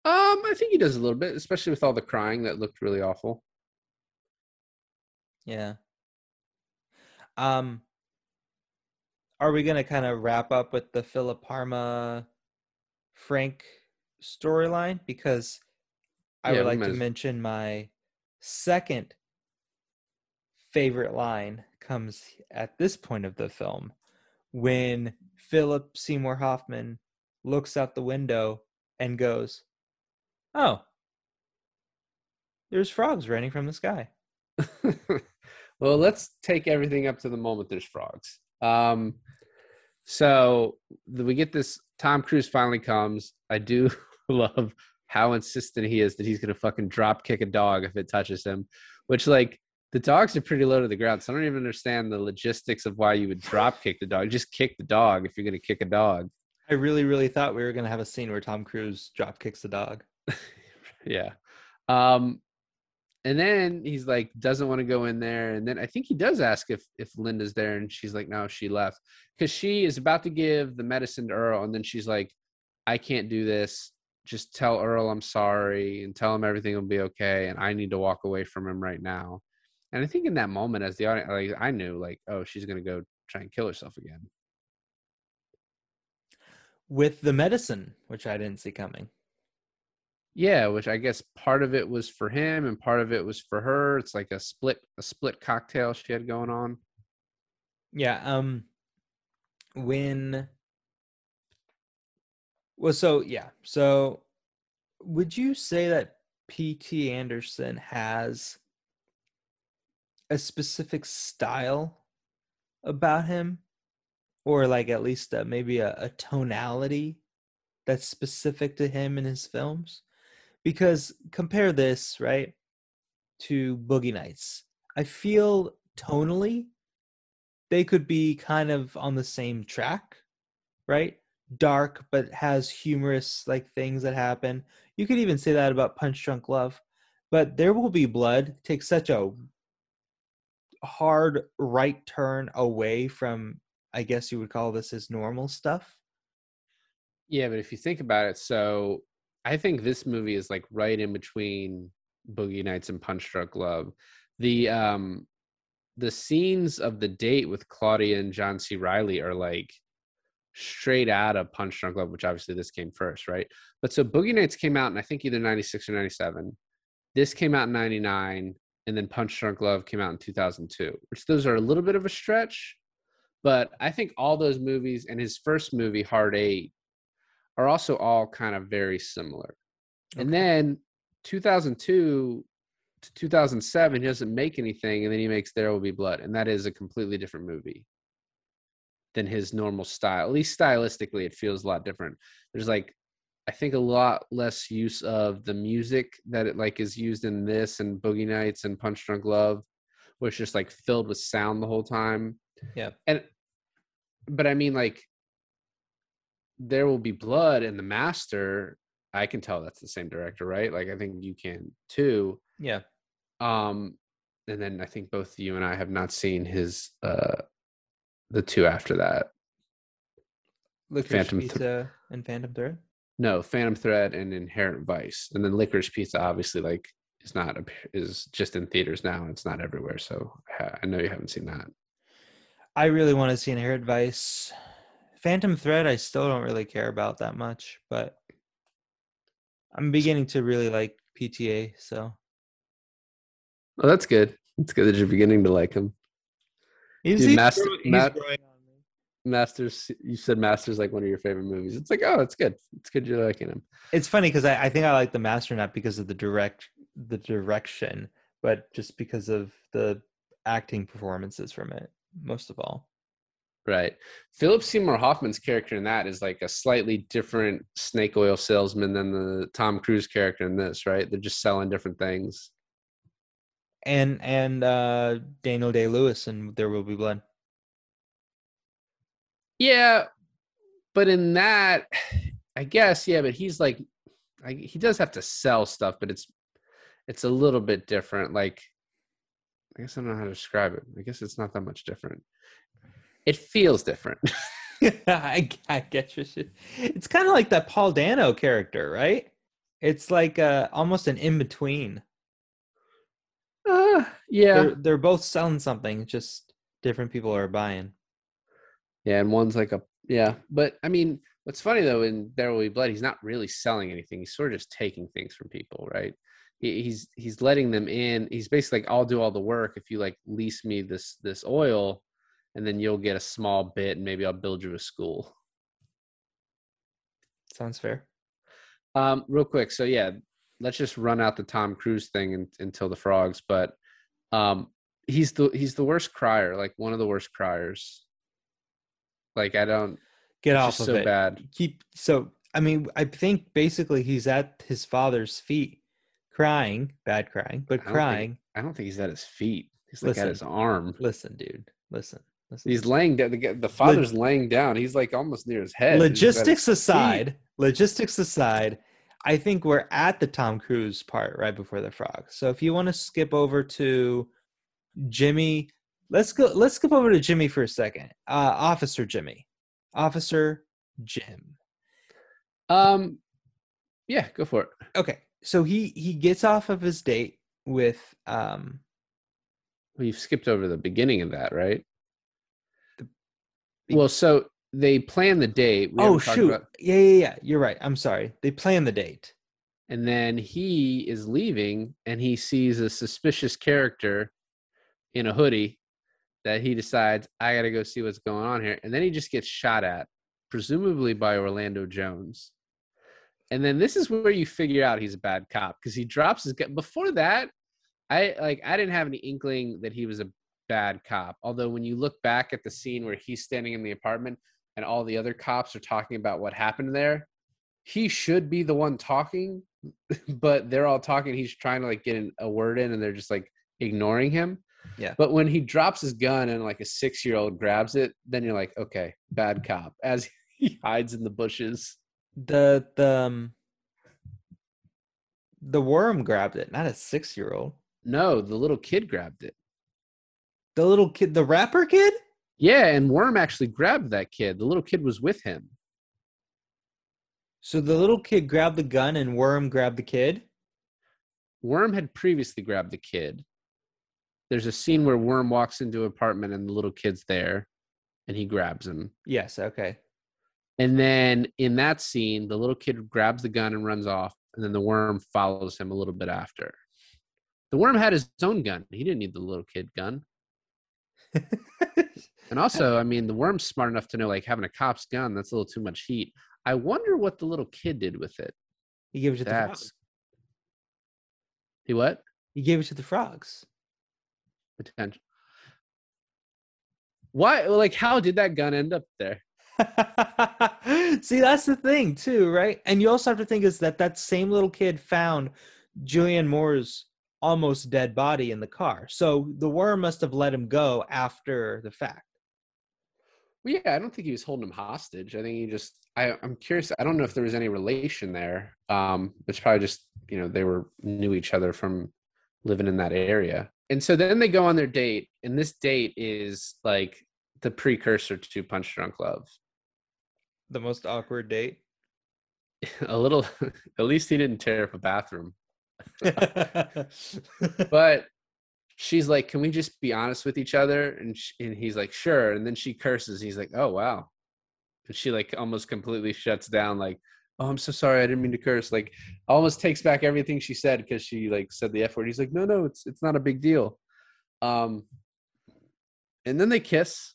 Um, I think he does a little bit, especially with all the crying that looked really awful. Yeah. Um, are we going to kind of wrap up with the Philip Parma Frank storyline? Because I yeah, would like to mention my second favorite line comes at this point of the film when Philip Seymour Hoffman looks out the window and goes, oh, there's frogs raining from the sky. Well, let's take everything up to the moment there's frogs. Um, so we get this. Tom Cruise finally comes. I do love how insistent he is that he's going to fucking drop kick a dog if it touches him, which, like, the dogs are pretty low to the ground. So I don't even understand the logistics of why you would drop kick the dog. Just kick the dog if you're going to kick a dog. I really, really thought we were going to have a scene where Tom Cruise drop kicks the dog. Yeah. Um, and then he's like, doesn't want to go in there. And then I think he does ask if, if Linda's there. And she's like, no, she left. Because she is about to give the medicine to Earl. And then she's like, I can't do this. Just tell Earl I'm sorry and tell him everything will be okay. And I need to walk away from him right now. And I think in that moment, as the audience, like, I knew, like, oh, she's going to go try and kill herself again. With the medicine, which I didn't see coming. Yeah, which I guess part of it was for him and part of it was for her. It's like a split a split cocktail she had going on. Yeah. Um. When. Well, so, yeah. So would you say that P T Anderson has a specific style about him, or like at least a, maybe a, a tonality that's specific to him in his films? Because compare this, right, to Boogie Nights. I feel tonally they could be kind of on the same track, right? Dark, but has humorous like things that happen. You could even say that about Punch-Drunk Love. But There Will Be Blood takes such a hard right turn away from, I guess you would call this his normal stuff. Yeah, but if you think about it, so I think this movie is like right in between Boogie Nights and Punch-Drunk Love. The um the scenes of the date with Claudia and John C. Reilly are like straight out of Punch-Drunk Love, which obviously this came first, right? But so Boogie Nights came out in I think either ninety-six or ninety-seven. This came out in ninety-nine. And then Punch-Drunk Love came out in two thousand two, which those are a little bit of a stretch. But I think all those movies and his first movie, Hard Eight, are also all kind of very similar. Okay. And then two thousand two to two thousand seven, he doesn't make anything. And then he makes There Will Be Blood. And that is a completely different movie than his normal style. At least stylistically, it feels a lot different. There's like, I think, a lot less use of the music that it like is used in this and Boogie Nights and Punch Drunk Love, which just like filled with sound the whole time. Yeah. And, but I mean, like, There Will Be Blood and The Master, I can tell that's the same director, right? Like, I think you can too. Yeah. Um, and then I think both you and I have not seen his, uh, the two after that. Licorice Pizza Th- and Phantom Thread? No, Phantom Thread and Inherent Vice. And then Licorice Pizza, obviously, like, is not a, is just in theaters now, and it's not everywhere. So I know you haven't seen that. I really want to see Inherent Vice. Phantom Thread, I still don't really care about that much, but I'm beginning to really like P T A, so. Well, that's good. It's good that you're beginning to like him. He's, Dude, he's, master, growing, he's ma- growing on me. Masters, you said Master's like one of your favorite movies. It's like, oh, it's good. It's good you're liking him. It's funny because I, I think I like The Master not because of the direct the direction, but just because of the acting performances from it, most of all. Right. Philip Seymour Hoffman's character in that is like a slightly different snake oil salesman than the Tom Cruise character in this, right? They're just selling different things. And and uh, Daniel Day-Lewis in There Will Be Blood. Yeah, but in that, I guess, yeah, but he's like, I, he does have to sell stuff, but it's it's a little bit different. Like, I guess I don't know how to describe it. I guess it's not that much different. It feels different. I, I get your shit. It's kind of like that Paul Dano character, right? It's like uh, almost an in-between. Uh, yeah. They're, they're both selling something, just different people are buying. Yeah, and one's like a, yeah. But, I mean, what's funny, though, in There Will Be Blood, he's not really selling anything. He's sort of just taking things from people, right? He, he's he's letting them in. He's basically like, I'll do all the work if you, like, lease me this this oil, and then you'll get a small bit, and maybe I'll build you a school. Sounds fair. Um, real quick, so, yeah, let's just run out the Tom Cruise thing in, until the frogs. But um, he's the he's the worst crier, like one of the worst criers. Like I don't get off of so it. Bad. Keep so. I mean, I think basically he's at his father's feet, crying, bad crying, but I crying. Think, I don't think he's at his feet. He's like listen, at his arm. Listen, dude. Listen. listen. He's laying down. The, the father's Log- laying down. He's like almost near his head. Logistics his aside. Feet. Logistics aside. I think we're at the Tom Cruise part right before the frog. So if you want to skip over to Jimmy, let's go. Let's skip over to Jimmy for a second. Uh, Officer Jimmy, Officer Jim. Um, yeah, go for it. Okay, so he he gets off of his date with um. We've skipped over the beginning of that, right? The, well, so. They plan the date. We oh, shoot. About... Yeah, yeah, yeah. You're right. I'm sorry. They plan the date. And then he is leaving, and he sees a suspicious character in a hoodie that he decides, I got to go see what's going on here. And then he just gets shot at, presumably by Orlando Jones. And then this is where you figure out he's a bad cop, because he drops his gun. Before that, I like I didn't have any inkling that he was a bad cop. Although when you look back at the scene where he's standing in the apartment, and all the other cops are talking about what happened there, he should be the one talking, but they're all talking. He's trying to like get an, a word in, and they're just like ignoring him. Yeah. But when he drops his gun and like a six-year-old grabs it, then you're like, okay, bad cop. As he hides in the bushes. The the um, the worm grabbed it, not a six-year-old. No, the little kid grabbed it. The little kid, the rapper kid. Yeah, and Worm actually grabbed that kid. The little kid was with him. So the little kid grabbed the gun and Worm grabbed the kid? Worm had previously grabbed the kid. There's a scene where Worm walks into an apartment and the little kid's there, and he grabs him. Yes, okay. And then in that scene, the little kid grabs the gun and runs off, and then the Worm follows him a little bit after. The Worm had his own gun. He didn't need the little kid gun. And also, I mean, the Worm's smart enough to know, like, having a cop's gun, that's a little too much heat. I wonder what the little kid did with it. He gave it to that's... the frogs. He what? He gave it to the frogs. Potential. Why? Like, how did that gun end up there? See, that's the thing, too, right? And you also have to think is that that same little kid found Julianne Moore's almost dead body in the car. So the Worm must have let him go after the fact. Well, yeah, I don't think he was holding him hostage. I think he just, I, I'm curious. I don't know if there was any relation there. Um, it's probably just, you know, they were knew each other from living in that area. And so then they go on their date. And this date is like the precursor to Punch-Drunk Love. The most awkward date? A little, at least he didn't tear up a bathroom. But she's like, can we just be honest with each other? And she, and he's like, sure. And then she curses. He's like, oh, wow. And she like almost completely shuts down. Like, oh, I'm so sorry. I didn't mean to curse. Like almost takes back everything she said because she like said the F word. He's like, no, no, it's, it's not a big deal. Um, and then they kiss.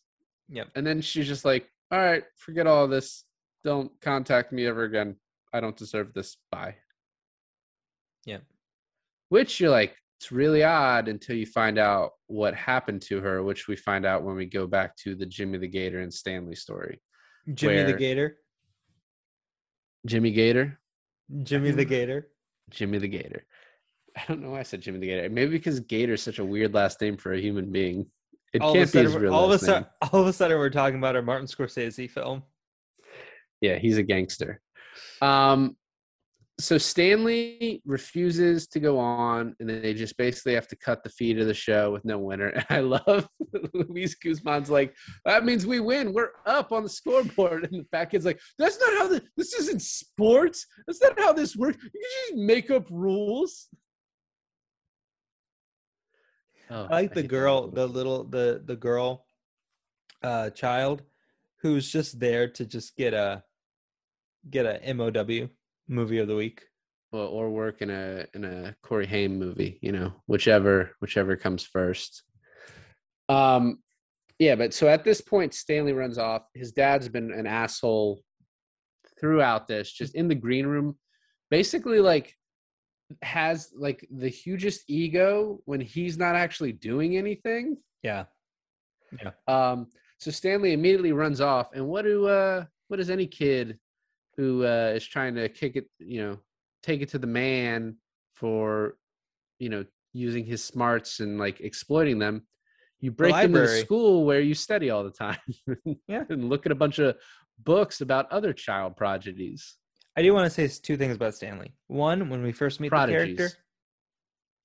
Yep. And then she's just like, all right, forget all this. Don't contact me ever again. I don't deserve this. Bye. Yeah. Which you're like, it's really odd until you find out what happened to her, which we find out when we go back to the Jimmy the Gator and Stanley story. Jimmy the Gator? Jimmy Gator? Jimmy the Gator? Jimmy the Gator. I don't know why I said Jimmy the Gator. Maybe because Gator is such a weird last name for a human being. It can't be his real last name. All of a sudden we're talking about our Martin Scorsese film. Yeah, he's a gangster. Um... So Stanley refuses to go on, and then they just basically have to cut the feed of the show with no winner. And I love Luis Guzman's like, that means we win. We're up on the scoreboard. And the fat kid's like, that's not how the, this isn't sports. That's not how this works. You can just make up rules. Oh, I like the girl, the little, the, the girl uh, child who's just there to just get a, get a M O W. Movie of the week, well, or work in a in a Corey Haim movie, you know, whichever whichever comes first. Um, yeah, but so at this point, Stanley runs off. His dad's been an asshole throughout this, just in the green room, basically like has like the hugest ego when he's not actually doing anything. Yeah. Yeah. Um, so Stanley immediately runs off, and what do uh what does any kid who uh is trying to kick it, you know, take it to the man for, you know, using his smarts and like exploiting them? You break them into school where you study all the time. Yeah. And look at a bunch of books about other child prodigies. I do want to say two things about Stanley. One, when we first meet prodigies. The character.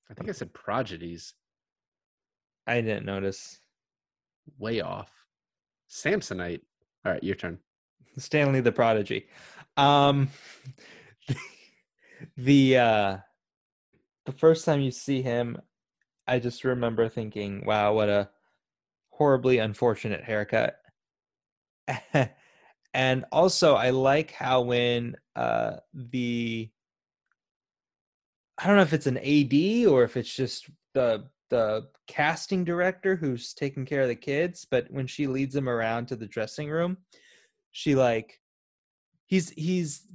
I think I said prodigies. I didn't notice. Way off. Samsonite. All right, your turn. Stanley the prodigy. Um, the uh, the first time you see him, I just remember thinking, wow, what a horribly unfortunate haircut. And also, I like how when uh, the, I don't know if it's an A D or if it's just the the casting director who's taking care of the kids, but when she leads them around to the dressing room, she like, he's he's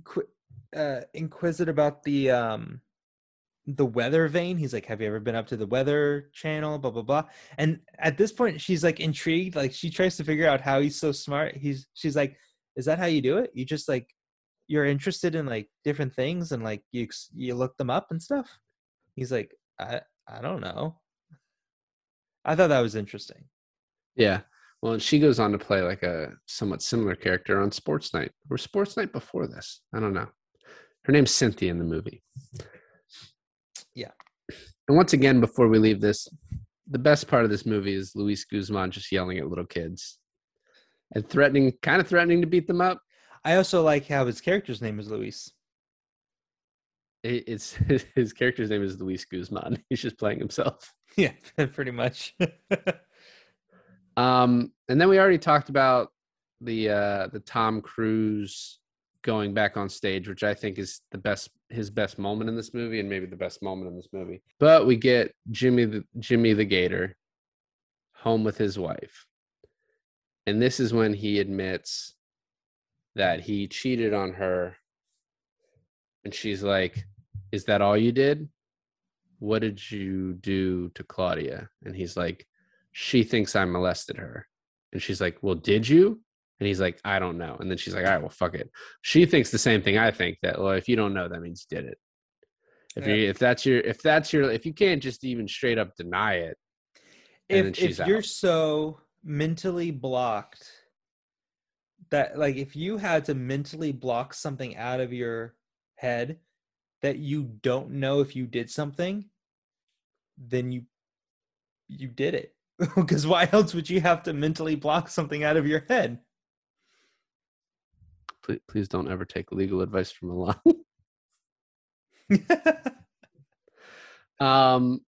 uh, inquisitive about the um, the weather vane. He's like, have you ever been up to the weather channel, blah, blah, blah. And at this point, she's like intrigued. Like she tries to figure out how he's so smart. He's She's like, is that how you do it? You just like, you're interested in like different things and like you you look them up and stuff. He's like, I I don't know. I thought that was interesting. Yeah. Well, and she goes on to play like a somewhat similar character on Sports Night. Or Sports Night before this. I don't know. Her name's Cynthia in the movie. Yeah. And once again, before we leave this, the best part of this movie is Luis Guzman just yelling at little kids. And threatening, kind of threatening to beat them up. I also like how his character's name is Luis. It, it's his character's name is Luis Guzman. He's just playing himself. Yeah, pretty much. um, and then we already talked about the uh, the Tom Cruise going back on stage, which I think is the best his best moment in this movie, and maybe the best moment in this movie. But we get Jimmy the, Jimmy the Gator home with his wife. And this is when he admits that he cheated on her. And she's like, is that all you did? What did you do to Claudia? And he's like, she thinks I molested her. And she's like, well, did you? And he's like, I don't know. And then she's like, all right, well, fuck it. She thinks the same thing I think, that, well, if you don't know, that means you did it. If yeah. you, if that's your, if that's your, if you can't just even straight up deny it. And if, then she's if you're out. So... mentally blocked that like if you had to mentally block something out of your head that you don't know if you did something, then you you did it. Because why else would you have to mentally block something out of your head? Please, please don't ever take legal advice from Milan. um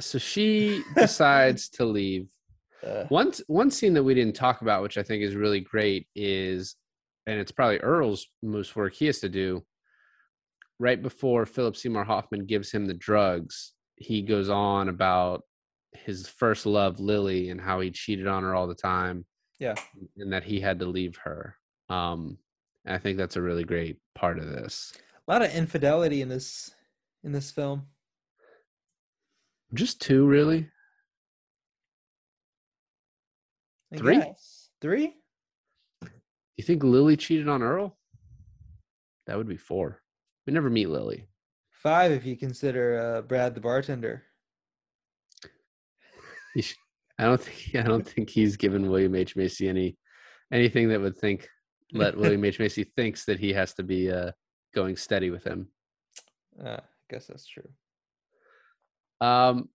so she decides to leave. Uh, one, one scene that we didn't talk about, which I think is really great, is, and it's probably Earl's most work he has to do, right before Philip Seymour Hoffman gives him the drugs, he goes on about his first love, Lily, and how he cheated on her all the time. Yeah. And that he had to leave her. Um, and I think that's a really great part of this. A lot of infidelity in this in this film. Just two, really. Three? Three? You think Lily cheated on Earl? That would be four. We never meet Lily. Five if you consider uh, Brad the bartender. I don't think I don't think he's given William H. Macy any anything that would think let William H. Macy thinks that he has to be uh, going steady with him. Uh, I guess that's true. Um,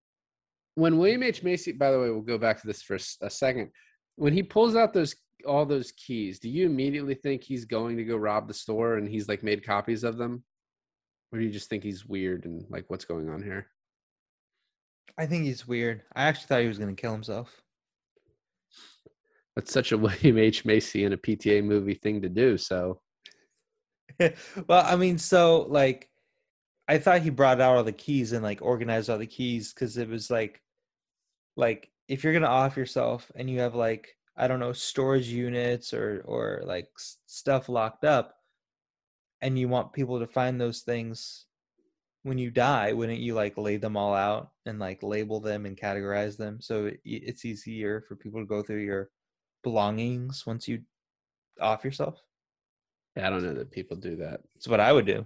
when William H. Macy, by the way, we'll go back to this for a second. When he pulls out those all those keys, do you immediately think he's going to go rob the store and he's like made copies of them? Or do you just think he's weird and like what's going on here? I think he's weird. I actually thought he was going to kill himself. That's such a William H. Macy in a P T A movie thing to do, so. Well, I mean, so like I thought he brought out all the keys and like organized all the keys because it was like like if you're going to off yourself and you have like, I don't know, storage units or, or like stuff locked up and you want people to find those things when you die, wouldn't you like lay them all out and like label them and categorize them? So it, it's easier for people to go through your belongings once you off yourself. Yeah, I don't know that people do that. It's what I would do.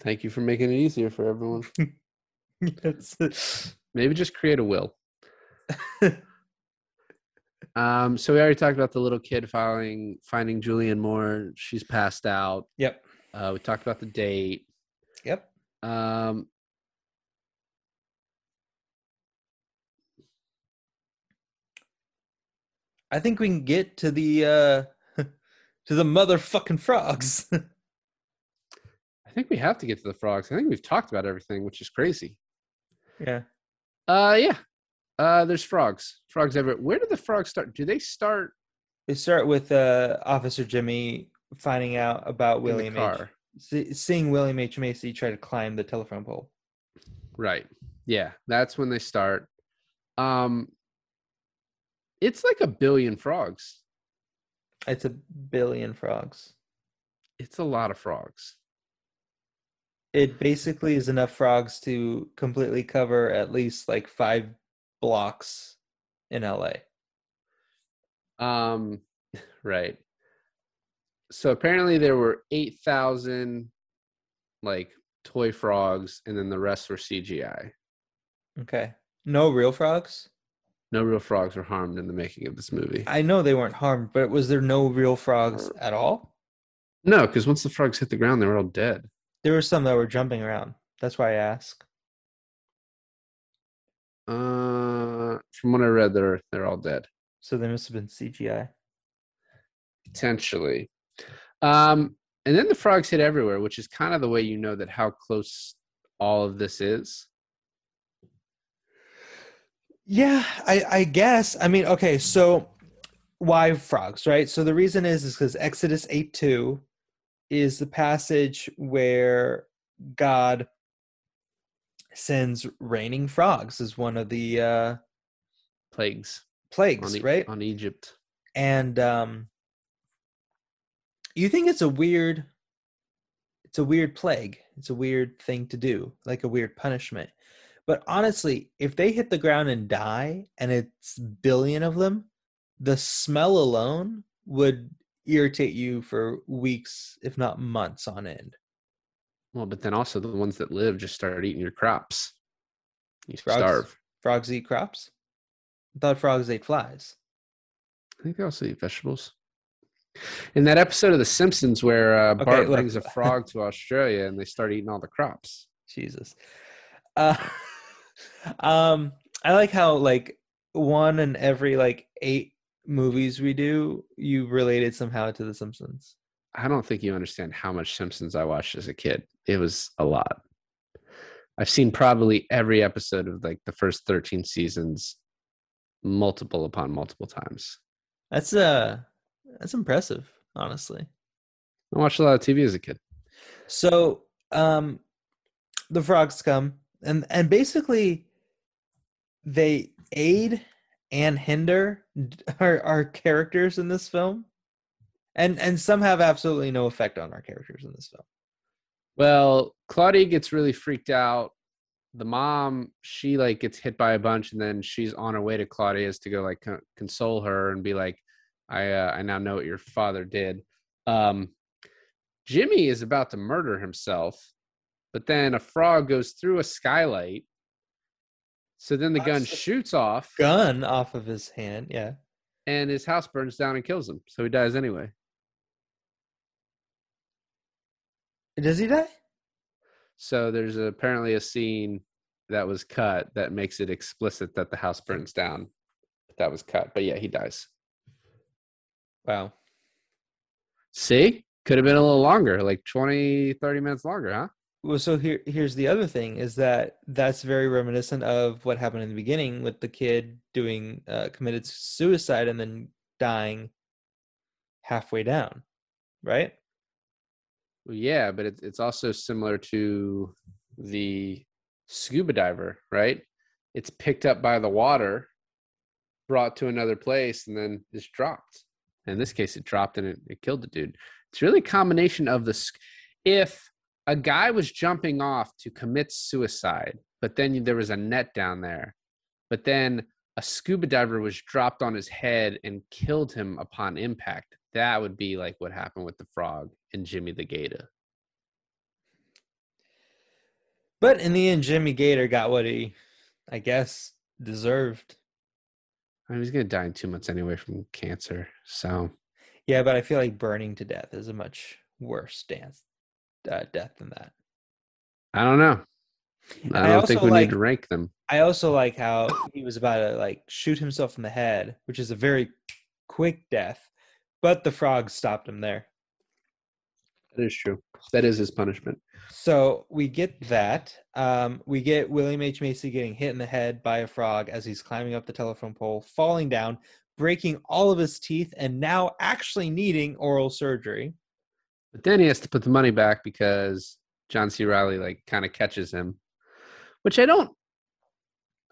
Thank you for making it easier for everyone. Yes. Maybe just create a will. Um, so we already talked about the little kid following, finding Julianne Moore. She's passed out. Yep. Uh, we talked about the date. Yep. Um, I think we can get to the uh, to the motherfucking frogs. I think we have to get to the frogs. I think we've talked about everything, which is crazy. Yeah. Uh, yeah. Uh, there's frogs. Frogs everywhere. Where do the frogs start? Do they start? They start with uh, Officer Jimmy finding out about William H. Seeing William H. Macy try to climb the telephone pole. Right. Yeah. That's when they start. Um, it's like a billion frogs. It's a billion frogs. It's a lot of frogs. It basically is enough frogs to completely cover at least like five blocks in L A. Um, right. So apparently there were eight thousand like toy frogs, and then the rest were C G I. Okay. No real frogs? No real frogs were harmed in the making of this movie. I know they weren't harmed, but was there no real frogs at all? No, because once the frogs hit the ground, they were all dead. There were some that were jumping around. That's why I ask. Uh, from what I read, they're they're all dead. So they must have been C G I. Potentially. Um, and then the frogs hit everywhere, which is kind of the way you know that how close all of this is. Yeah, I, I guess. I mean, okay, so why frogs, right? So the reason is is because Exodus eight two is the passage where God sends raining frogs as one of the uh, plagues. Plagues, on e- right? On Egypt. And um, you think it's a weird, it's a weird plague. It's a weird thing to do, like a weird punishment. But honestly, if they hit the ground and die, and it's a billion of them, the smell alone would irritate you for weeks, if not months on end. Well, but then also the ones that live just start eating your crops. You frogs, starve. Frogs eat crops? I thought frogs ate flies. I think they also eat vegetables. In that episode of The Simpsons where uh, Bart okay, brings a frog to Australia and they start eating all the crops. Jesus. Uh, um, I like how like one in every like eight movies we do, you related somehow to The Simpsons. I don't think you understand how much Simpsons I watched as a kid. It was a lot. I've seen probably every episode of like the first thirteen seasons, multiple upon multiple times. That's uh that's impressive, honestly. I watched a lot of T V as a kid. So um, the frogs come, and and basically they aid and hinder our, our characters in this film, and and some have absolutely no effect on our characters in this film. Well, Claudia gets really freaked out. The mom, she like gets hit by a bunch, and then she's on her way to Claudia's to go like co- console her and be like, I uh, I now know what your father did. Um, Jimmy is about to murder himself, but then a frog goes through a skylight. So then the gun shoots off. Gun off of his hand, yeah. And his house burns down and kills him. So he dies anyway. Does he die? So there's apparently a scene that was cut that makes it explicit that the house burns down. That was cut. But yeah, he dies. Wow. See? Could have been a little longer, like twenty, thirty minutes longer, huh? Well, so here, here's the other thing is that that's very reminiscent of what happened in the beginning with the kid doing uh, committed suicide and then dying halfway down, right? Well, yeah, but it, it's also similar to the scuba diver, right? It's picked up by the water, brought to another place, and then it's dropped. In this case, it dropped and it, it killed the dude. It's really a combination of the... If a guy was jumping off to commit suicide, but then there was a net down there. But then a scuba diver was dropped on his head and killed him upon impact. That would be like what happened with the frog and Jimmy the Gator. But in the end, Jimmy Gator got what he, I guess, deserved. I mean, he's going to die in two months anyway from cancer. So, yeah, but I feel like burning to death is a much worse dance, uh, death than that. I don't know. I don't I think we like, need to rank them. I also like how he was about to like shoot himself in the head, which is a very quick death, but the frog stopped him there. That is true. That is his punishment. So we get that. Um, we get William H. Macy getting hit in the head by a frog as he's climbing up the telephone pole, falling down, breaking all of his teeth, and now actually needing oral surgery. But then he has to put the money back because John C. Reilly like kind of catches him, which I don't.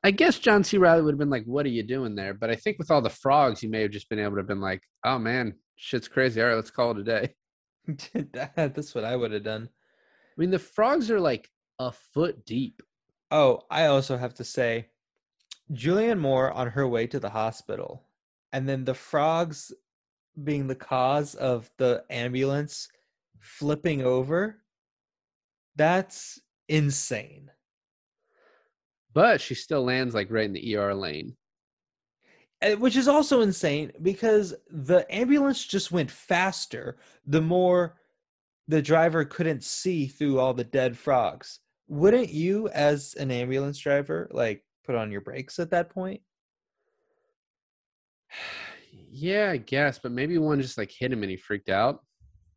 I guess John C. Reilly would have been like, "What are you doing there?" But I think with all the frogs, he may have just been able to have been like, "Oh man, shit's crazy. All right, let's call it a day." That's what I would have done. I mean, the frogs are like a foot deep. Oh, I also have to say, Julianne Moore on her way to the hospital, and then the frogs being the cause of the ambulance flipping over. That's insane. But she still lands like right in the E R lane. Which is also insane because the ambulance just went faster the more the driver couldn't see through all the dead frogs. Wouldn't you, as an ambulance driver, like put on your brakes at that point? Yeah, I guess. But maybe one just like hit him and he freaked out.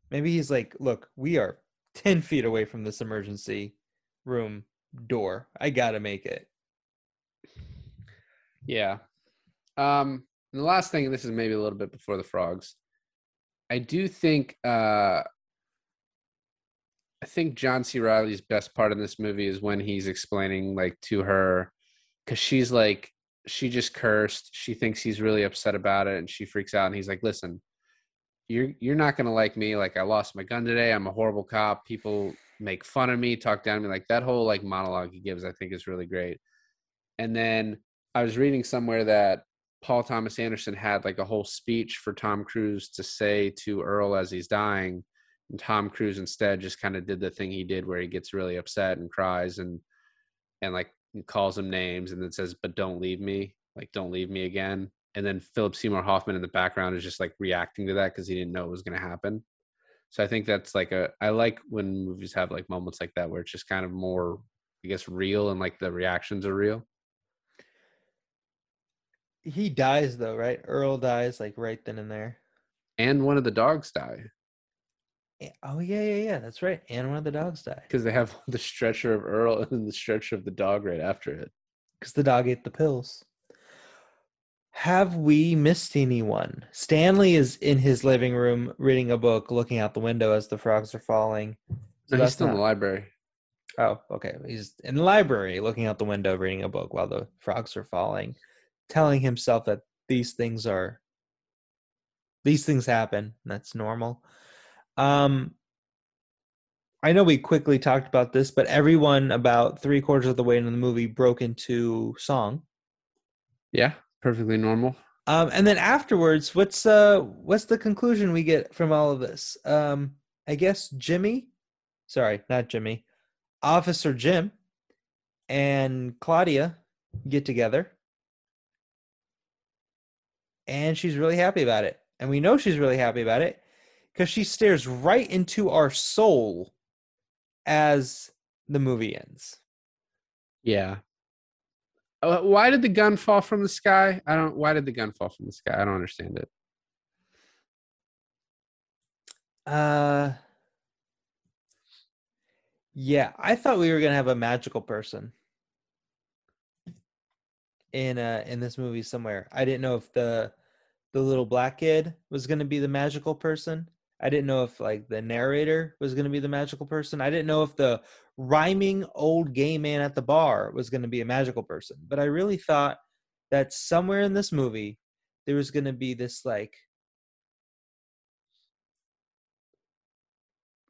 Maybe he's like, look, we are ten feet away from this emergency room door. I got to make it. Yeah. Um, and the last thing, and this is maybe a little bit before the frogs. I do think, uh, I think John C. Reilly's best part in this movie is when he's explaining like to her, cause she's like, she just cursed. She thinks he's really upset about it and she freaks out and he's like, listen, you're, you're not going to like me. Like I lost my gun today. I'm a horrible cop. People make fun of me, talk down to me. Like that whole like monologue he gives, I think is really great. And then I was reading somewhere that Paul Thomas Anderson had like a whole speech for Tom Cruise to say to Earl as he's dying, and Tom Cruise instead just kind of did the thing he did where he gets really upset and cries and and like calls him names and then says, but don't leave me, like don't leave me again. And then Philip Seymour Hoffman in the background is just like reacting to that because he didn't know it was going to happen. So I think that's like a, I like when movies have like moments like that where it's just kind of more, I guess, real and like the reactions are real. He dies though, right? Earl dies like right then and there. And one of the dogs die. Oh yeah, yeah, yeah. That's right. And one of the dogs die. Because they have the stretcher of Earl and the stretcher of the dog right after it. Because the dog ate the pills. Have we missed anyone? Stanley is in his living room reading a book, looking out the window as the frogs are falling. So no, he's still not... in the library. Oh, okay. He's in the library looking out the window, reading a book while the frogs are falling. Telling himself that these things are, these things happen. That's normal. Um, I know we quickly talked about this, but everyone about three quarters of the way into the movie broke into song. Yeah, perfectly normal. Um, and then afterwards, what's uh, what's the conclusion we get from all of this? Um, I guess Jimmy, sorry, not Jimmy, Officer Jim, and Claudia get together. And she's really happy about it. And we know she's really happy about it because she stares right into our soul as the movie ends. Yeah. Why did the gun fall from the sky? I don't, why did the gun fall from the sky? I don't understand it. Uh, yeah, I thought we were going to have a magical person in uh in this movie somewhere. I didn't know if the the little black kid was going to be the magical person. I didn't know if like the narrator was going to be the magical person. I didn't know if the rhyming old gay man at the bar was going to be a magical person. But I really thought that somewhere in this movie there was going to be this like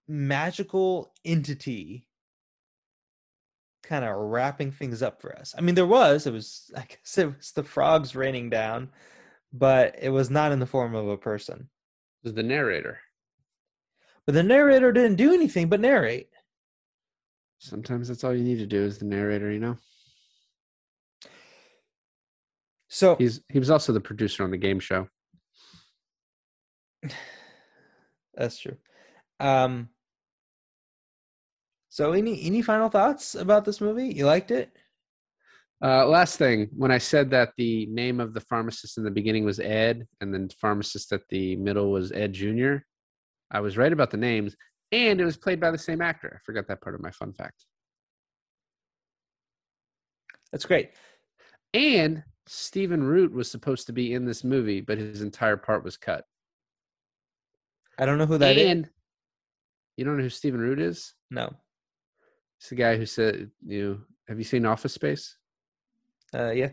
magical entity kind of wrapping things up for us. I mean, there was, it was, I guess it was the frogs raining down, but it was not in the form of a person. It was the narrator. But the narrator didn't do anything but narrate. Sometimes that's all you need to do is the narrator, you know? So he's he was also the producer on the game show. That's true. Um, so any any final thoughts about this movie? You liked it? Uh, last thing, when I said that the name of the pharmacist in the beginning was Ed, and then the pharmacist at the middle was Ed Junior, I was right about the names, and it was played by the same actor. I forgot that part of my fun fact. That's great. And Stephen Root was supposed to be in this movie, but his entire part was cut. I don't know who that and is. You don't know who Stephen Root is? No. It's the guy who said, you know, have you seen Office Space? Uh, yeah.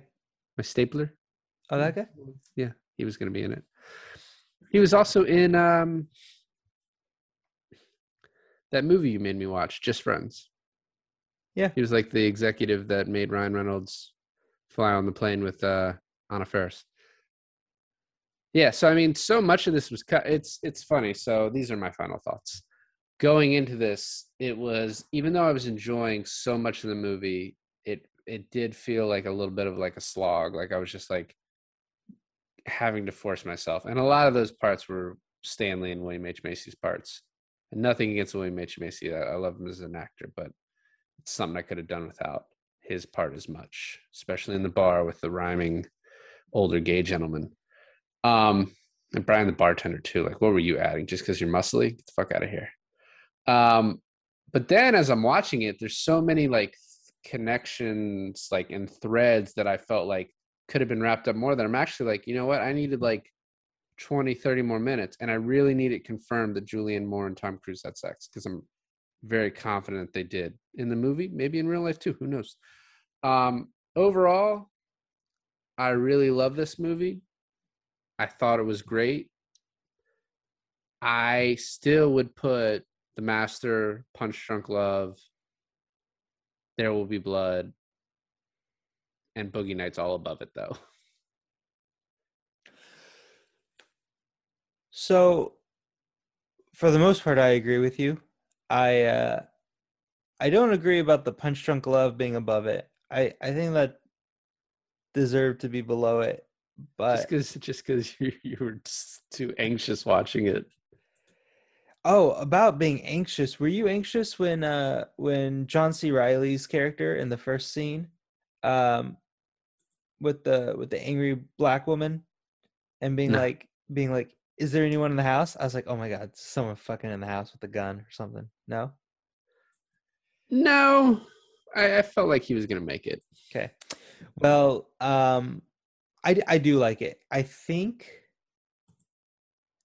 My stapler. Oh, that guy? Yeah, he was going to be in it. He was also in um, that movie you made me watch, Just Friends. Yeah. He was like the executive that made Ryan Reynolds fly on the plane with uh, Anna Faris. Yeah, so I mean, so much of this was cut. It's it's funny. So these are my final thoughts. Going into this, it was, even though I was enjoying so much of the movie, it it did feel like a little bit of like a slog. Like I was just like having to force myself. And a lot of those parts were Stanley and William H. Macy's parts. And nothing against William H. Macy. I, I love him as an actor, but it's something I could have done without his part as much, especially in the bar with the rhyming older gay gentleman. Um, and Brian the bartender too. Like, what were you adding? Just because you're muscly? Get the fuck out of here. Um, but then as I'm watching it, there's so many like connections, like and threads that I felt like could have been wrapped up more, that I'm actually like, you know what? I needed like twenty, thirty more minutes. And I really need it confirmed that Julianne Moore and Tom Cruise had sex, because I'm very confident they did in the movie, maybe in real life too. Who knows? Um, overall, I really love this movie. I thought it was great. I still would put The Master, Punch-Drunk Love, There Will Be Blood, and Boogie Nights all above it, though. So, for the most part, I agree with you. I uh, I don't agree about the Punch-Drunk Love being above it. I, I think that deserved to be below it. But just because just because you, you were too anxious watching it. Oh, about being anxious. Were you anxious when uh, when John C. Reilly's character in the first scene, um, with the with the angry black woman, and being no. like being like, is there anyone in the house? I was like, oh my god, someone fucking in the house with a gun or something. No. No, I, I felt like he was gonna make it. Okay. Well, um, I I do like it. I think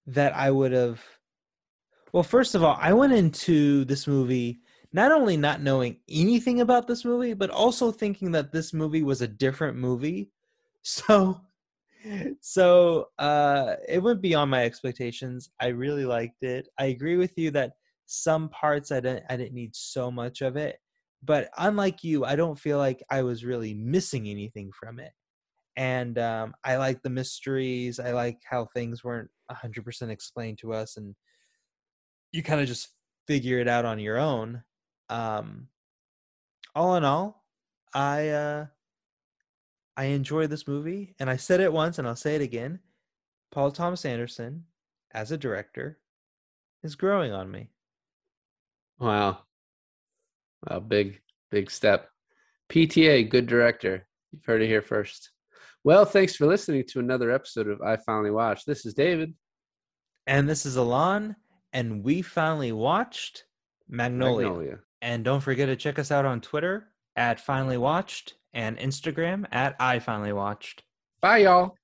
that I would have. Well, first of all, I went into this movie not only not knowing anything about this movie, but also thinking that this movie was a different movie. So, so uh, it went beyond my expectations. I really liked it. I agree with you that some parts I didn't, I didn't need so much of it. But unlike you, I don't feel like I was really missing anything from it. And um, I like the mysteries. I like how things weren't one hundred percent explained to us, and you kind of just figure it out on your own. Um, all in all, I uh, I enjoy this movie, and I said it once, and I'll say it again. Paul Thomas Anderson, as a director, is growing on me. Wow, wow, big big step. P T A, good director. You've heard it here first. Well, thanks for listening to another episode of I Finally Watched. This is David, and this is Alon. And we finally watched Magnolia. Magnolia. And don't forget to check us out on Twitter at Finally Watched and Instagram at I Finally Watched. Bye, y'all.